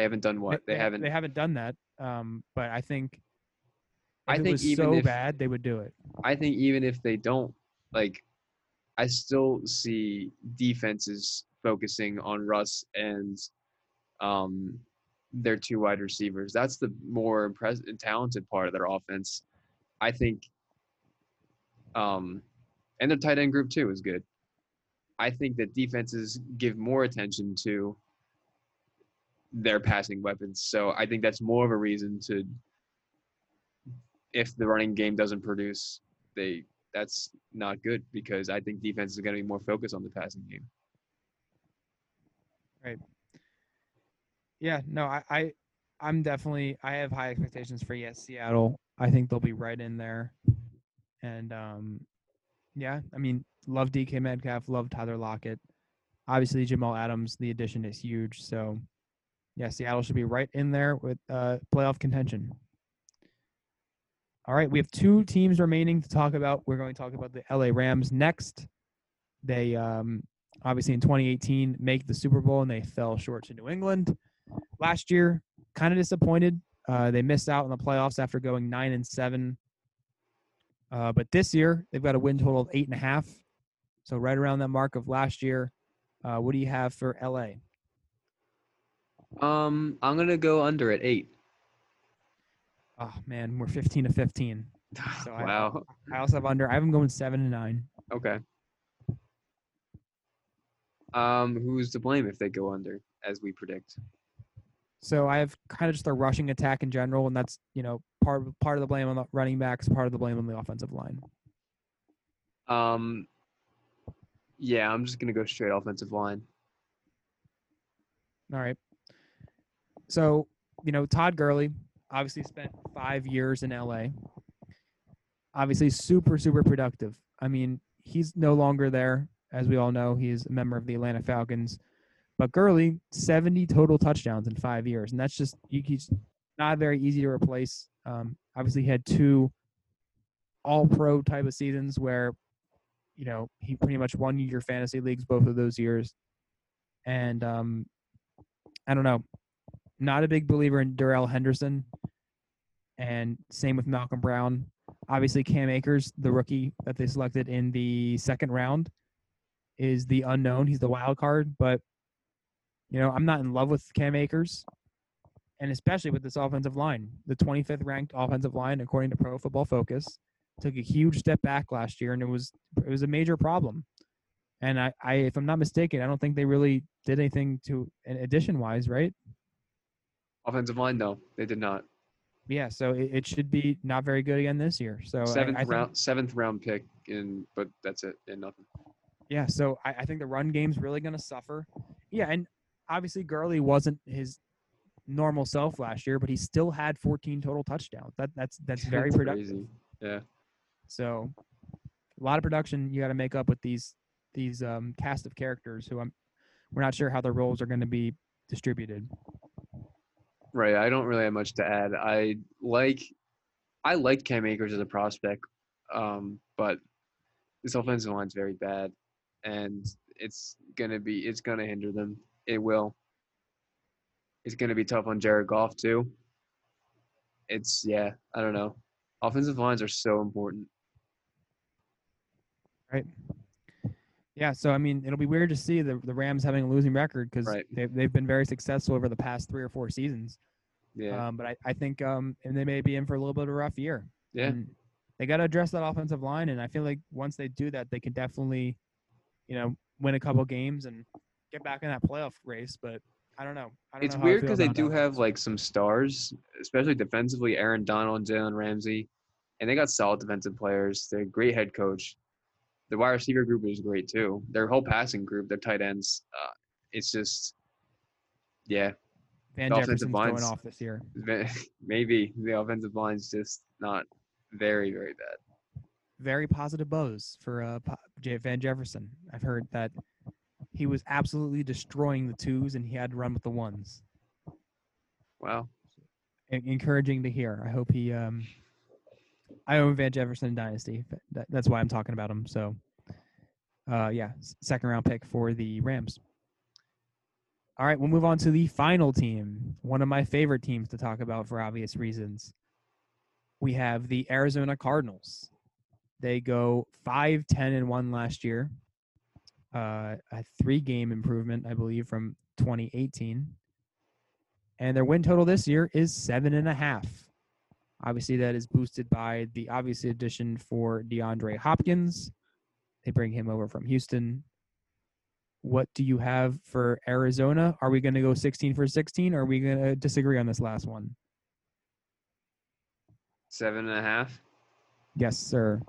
haven't done what? They haven't done that. But I think if it was so bad, they would do it. I think even if they don't, I still see defenses focusing on Russ and their two wide receivers. That's the more impressive and talented part of their offense, I think. And their tight end group too is good. I think that defenses give more attention to their passing weapons. So I think that's more of a reason to, if the running game doesn't produce, that's not good, because I think defense is going to be more focused on the passing game. Right. Yeah, no, I have high expectations for Seattle. I think they'll be right in there. And love DK Metcalf, love Tyler Lockett. Obviously, Jamal Adams, the addition is huge. So, yeah, Seattle should be right in there with playoff contention. All right, we have two teams remaining to talk about. We're going to talk about the LA Rams next. They obviously in 2018 make the Super Bowl, and they fell short to New England. Last year, kind of disappointed. They missed out on the playoffs after going 9-7. But this year, they've got a win total of 8.5. So right around that mark of last year. What do you have for LA? I'm going to go under at 8. Oh man, we're 15-15. So wow. I also have under. I have them going 7-9. Okay. Who's to blame if they go under, as we predict? So I have kind of just their rushing attack in general, and that's part of the blame on the running backs, part of the blame on the offensive line. Yeah, I'm just gonna go straight offensive line. All right. So Todd Gurley. Obviously spent 5 years in LA. Obviously super, super productive. I mean, he's no longer there. As we all know, he is a member of the Atlanta Falcons. But Gurley, 70 total touchdowns in 5 years. And that's just he's not very easy to replace. Obviously, he had two all-pro type of seasons where, he pretty much won your fantasy leagues both of those years. And I don't know. Not a big believer in Darrell Henderson, and same with Malcolm Brown. Obviously, Cam Akers, the rookie that they selected in the second round, is the unknown. He's the wild card, but, I'm not in love with Cam Akers, and especially with this offensive line. The 25th ranked offensive line, according to Pro Football Focus, took a huge step back last year, and it was a major problem. And I if I'm not mistaken, I don't think they really did anything to addition-wise, right? Offensive line, though, they did not. Yeah, so it should be not very good again this year. So seventh round pick, but that's it, and nothing. Yeah, so I think the run game's really going to suffer. Yeah, and obviously Gurley wasn't his normal self last year, but he still had 14 total touchdowns. That's very productive. Crazy. Yeah. So a lot of production you got to make up with these cast of characters who we're not sure how their roles are going to be distributed. Right, I don't really have much to add. I like Cam Akers as a prospect, but this offensive line's very bad, and it's gonna hinder them. It will. It's gonna be tough on Jared Goff too. I don't know. Offensive lines are so important. Right. Yeah, so, it'll be weird to see the Rams having a losing record because they've been very successful over the past 3 or 4 seasons. Yeah. But I think and they may be in for a little bit of a rough year. Yeah. And they got to address that offensive line, and I feel like once they do that, they can definitely, win a couple games and get back in that playoff race. But I don't know. It's weird because they do have, some stars, especially defensively, Aaron Donald and Jalen Ramsey. And they got solid defensive players. They're a great head coach. The wide receiver group is great, too. Their whole passing group, their tight ends, it's just, yeah. Van Jefferson's going off this year. Maybe the offensive line's just not very, very bad. Very positive buzz for Van Jefferson. I've heard that he was absolutely destroying the twos and he had to run with the ones. Wow. Encouraging to hear. I hope he I own Van Jefferson Dynasty. That's why I'm talking about him. So, yeah, second round pick for the Rams. All right, we'll move on to the final team, one of my favorite teams to talk about for obvious reasons. We have the Arizona Cardinals. They go 5-10-1 last year, a 3-game improvement, I believe, from 2018. And their win total this year is 7.5. Obviously, that is boosted by the obvious addition for DeAndre Hopkins. They bring him over from Houston. What do you have for Arizona? Are we going to go 16-for-16, or are we going to disagree on this last one? 7.5? Yes, sir.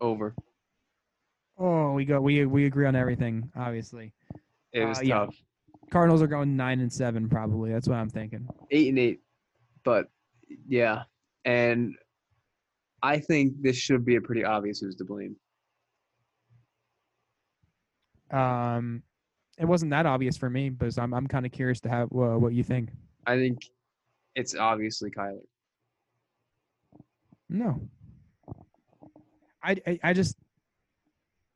Over. Oh, we agree on everything, obviously. It was tough. Yeah. Cardinals are going 9-7, probably. That's what I'm thinking. 8-8, but yeah, and I think this should be a pretty obvious who's to blame. It wasn't that obvious for me, but I'm kind of curious to have what you think. I think it's obviously Kyler. No, I just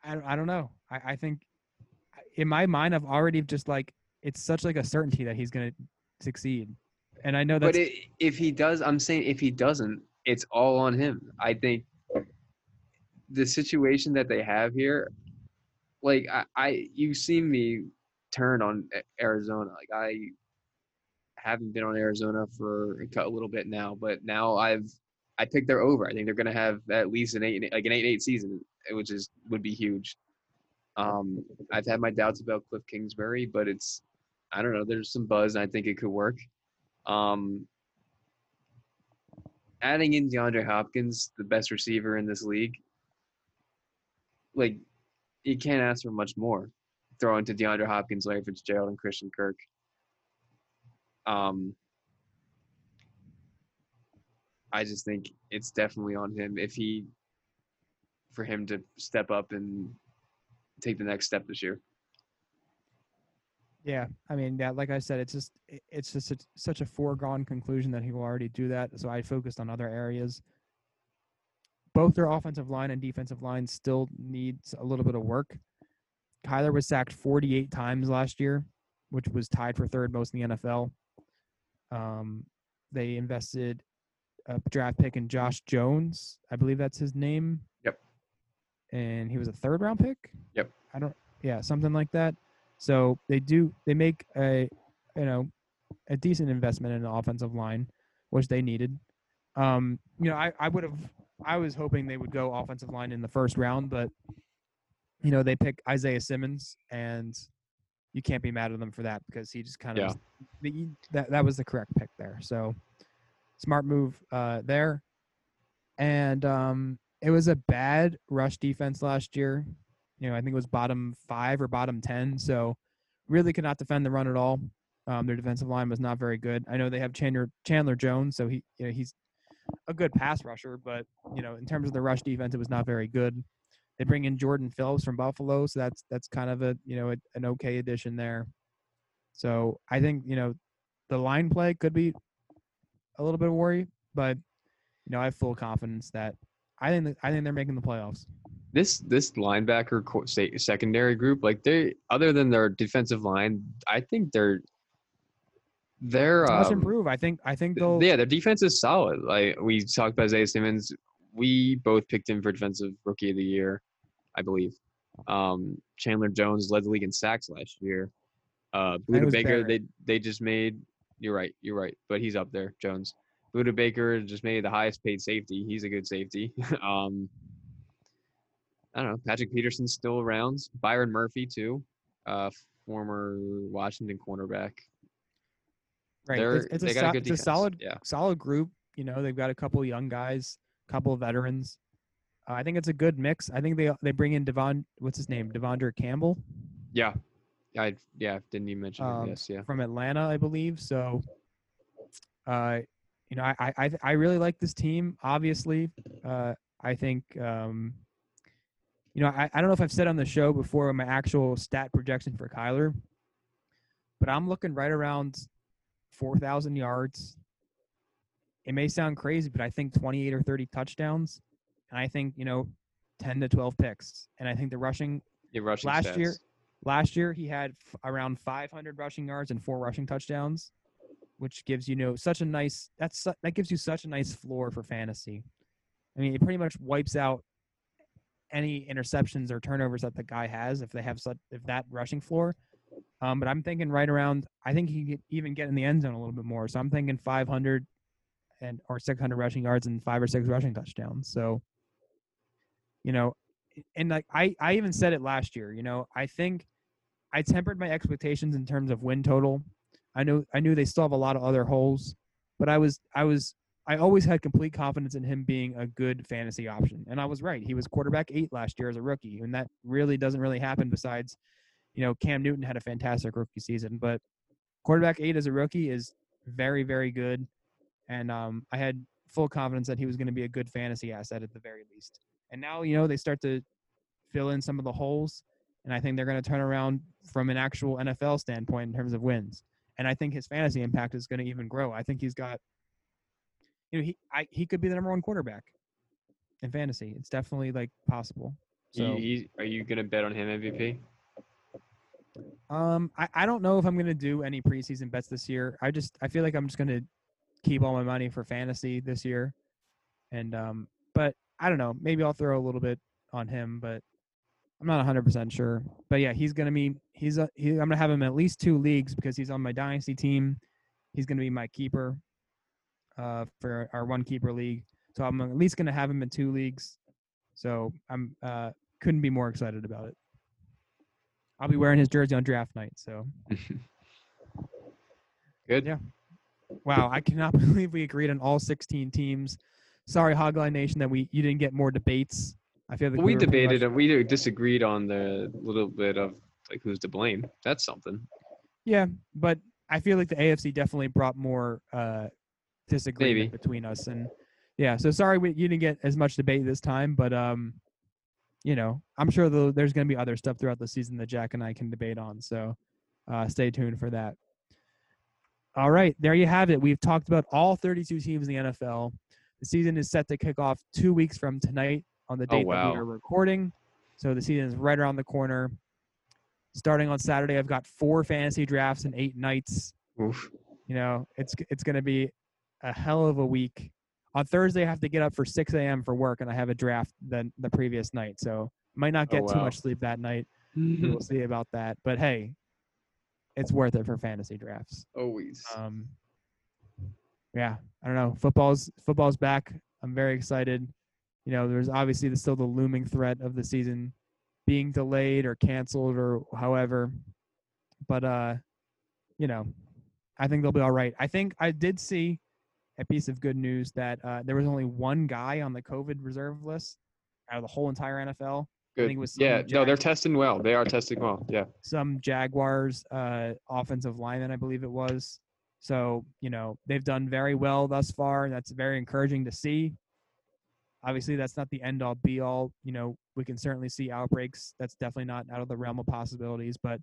don't know. I think in my mind I've already just like it's such like a certainty that he's gonna succeed, and I know that. But if he does, I'm saying if he doesn't, it's all on him. I think the situation that they have here, like you've seen me turn on Arizona. Like I haven't been on Arizona for a little bit now, but now I picked their over. I think they're going to have at least an 8-8 season, which would be huge. I've had my doubts about Cliff Kingsbury, but I don't know. There's some buzz, and I think it could work. Adding in DeAndre Hopkins, the best receiver in this league, like, you can't ask for much more. Throw into DeAndre Hopkins, Larry Fitzgerald, and Christian Kirk. I just think it's definitely on him for him to step up and take the next step this year. Yeah, I mean, yeah, like I said, it's just such a foregone conclusion that he will already do that. So I focused on other areas. Both their offensive line and defensive line still needs a little bit of work. Kyler was sacked 48 times last year, which was tied for third most in the NFL. They invested a draft pick in Josh Jones. I believe that's his name. Yep. And he was a third-round pick? Yep. Yeah, something like that. So they make a decent investment in the offensive line, which they needed. I was hoping they would go offensive line in the first round, but they pick Isaiah Simmons, and you can't be mad at them for that because he just kind of that was the correct pick there. So smart move there, and it was a bad rush defense last year. I think it was bottom 5 or bottom 10. So really could not defend the run at all. Their defensive line was not very good. I know they have Chandler Jones, so he's a good pass rusher. But, in terms of the rush defense, it was not very good. They bring in Jordan Phillips from Buffalo, so that's kind of an okay addition there. So I think, the line play could be a little bit of worry. But, I have full confidence that I think they're making the playoffs. This linebacker secondary group, like other than their defensive line, I think they're much improved. I think they'll. Yeah, their defense is solid. Like we talked about Isaiah Simmons, we both picked him for defensive rookie of the year, I believe. Chandler Jones led the league in sacks last year. Budda Baker, they just made. You're right, but he's up there. Jones, Budda Baker just made the highest paid safety. He's a good safety. I don't know. Patrick Peterson's still around. Byron Murphy, too, former Washington cornerback. Right. It's a solid group. They've got a couple of young guys, a couple of veterans. I think it's a good mix. I think they bring in Devondre Campbell. Yeah. Didn't even mention him. Yes, yeah. From Atlanta, I believe. So, I really like this team. Obviously, I think I don't know if I've said on the show before my actual stat projection for Kyler, but I'm looking right around 4,000 yards. It may sound crazy, but I think 28 or 30 touchdowns, and I think 10 to 12 picks, and I think the rushing. Last year, he had around 500 rushing yards and 4 rushing touchdowns, which gives gives you such a nice floor for fantasy. I mean, it pretty much wipes out any interceptions or turnovers that the guy has if that rushing floor. But I'm thinking right around. I think he could even get in the end zone a little bit more. So I'm thinking 500 or 600 rushing yards and 5 or 6 rushing touchdowns. So, and like I even said it last year, I think I tempered my expectations in terms of win total. I knew they still have a lot of other holes, but I always had complete confidence in him being a good fantasy option, and I was right. He was quarterback 8 last year as a rookie, and that really doesn't really happen. Besides, Cam Newton had a fantastic rookie season, but quarterback 8 as a rookie is very, very good, and I had full confidence that he was going to be a good fantasy asset at the very least. And now, they start to fill in some of the holes, and I think they're going to turn around from an actual NFL standpoint in terms of wins. And I think his fantasy impact is going to even grow. I think he's got, he could be the number 1 quarterback in fantasy. It's definitely possible. So, are you going to bet on him MVP? I don't know if I'm going to do any preseason bets this year. I feel like I'm just going to keep all my money for fantasy this year, and but. I don't know. Maybe I'll throw a little bit on him, but I'm not 100% sure. But yeah, he's going to be I'm going to have him at least 2 leagues because he's on my dynasty team. He's going to be my keeper for our 1-keeper league. So I'm at least going to have him in 2 leagues. So I'm couldn't be more excited about it. I'll be wearing his jersey on draft night. So good. Yeah. Wow. I cannot believe we agreed on all 16 teams. Sorry, Hogline Nation, that you didn't get more debates. I feel like we debated and we disagreed on the little bit of who's to blame. That's something. Yeah, but I feel like the AFC definitely brought more disagreement between us, and yeah. So sorry, you didn't get as much debate this time, but I'm sure there's going to be other stuff throughout the season that Jack and I can debate on. So stay tuned for that. All right, there you have it. We've talked about all 32 teams in the NFL. The season is set to kick off 2 weeks from tonight on the date that we are recording. So the season is right around the corner. Starting on Saturday, I've got 4 fantasy drafts and 8 nights. Oof. It's going to be a hell of a week. On Thursday, I have to get up for 6 a.m. for work, and I have a draft the previous night. So might not get too much sleep that night. We'll see about that. But, hey, it's worth it for fantasy drafts. Always. Yeah, I don't know. Football's back. I'm very excited. There's obviously still the looming threat of the season being delayed or canceled or however. But, I think they'll be all right. I think I did see a piece of good news that there was only 1 guy on the COVID reserve list out of the whole entire NFL. Good. I think it was they're testing well. They are testing well, yeah. Some Jaguars offensive lineman, I believe it was. So, they've done very well thus far, and that's very encouraging to see. Obviously, that's not the end-all, be-all. We can certainly see outbreaks. That's definitely not out of the realm of possibilities. But,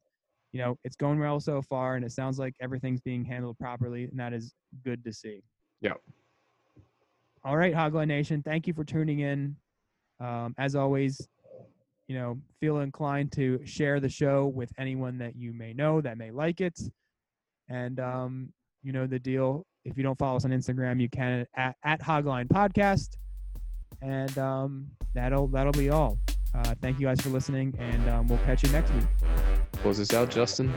it's going well so far, and it sounds like everything's being handled properly, and that is good to see. Yeah. All right, Hogline Nation, thank you for tuning in. As always, feel inclined to share the show with anyone that you may know that may like it. And, you know the deal. If you don't follow us on Instagram, you can at Hogline Podcast, and that'll be all. Thank you guys for listening, and we'll catch you next week. Close this out, Justin.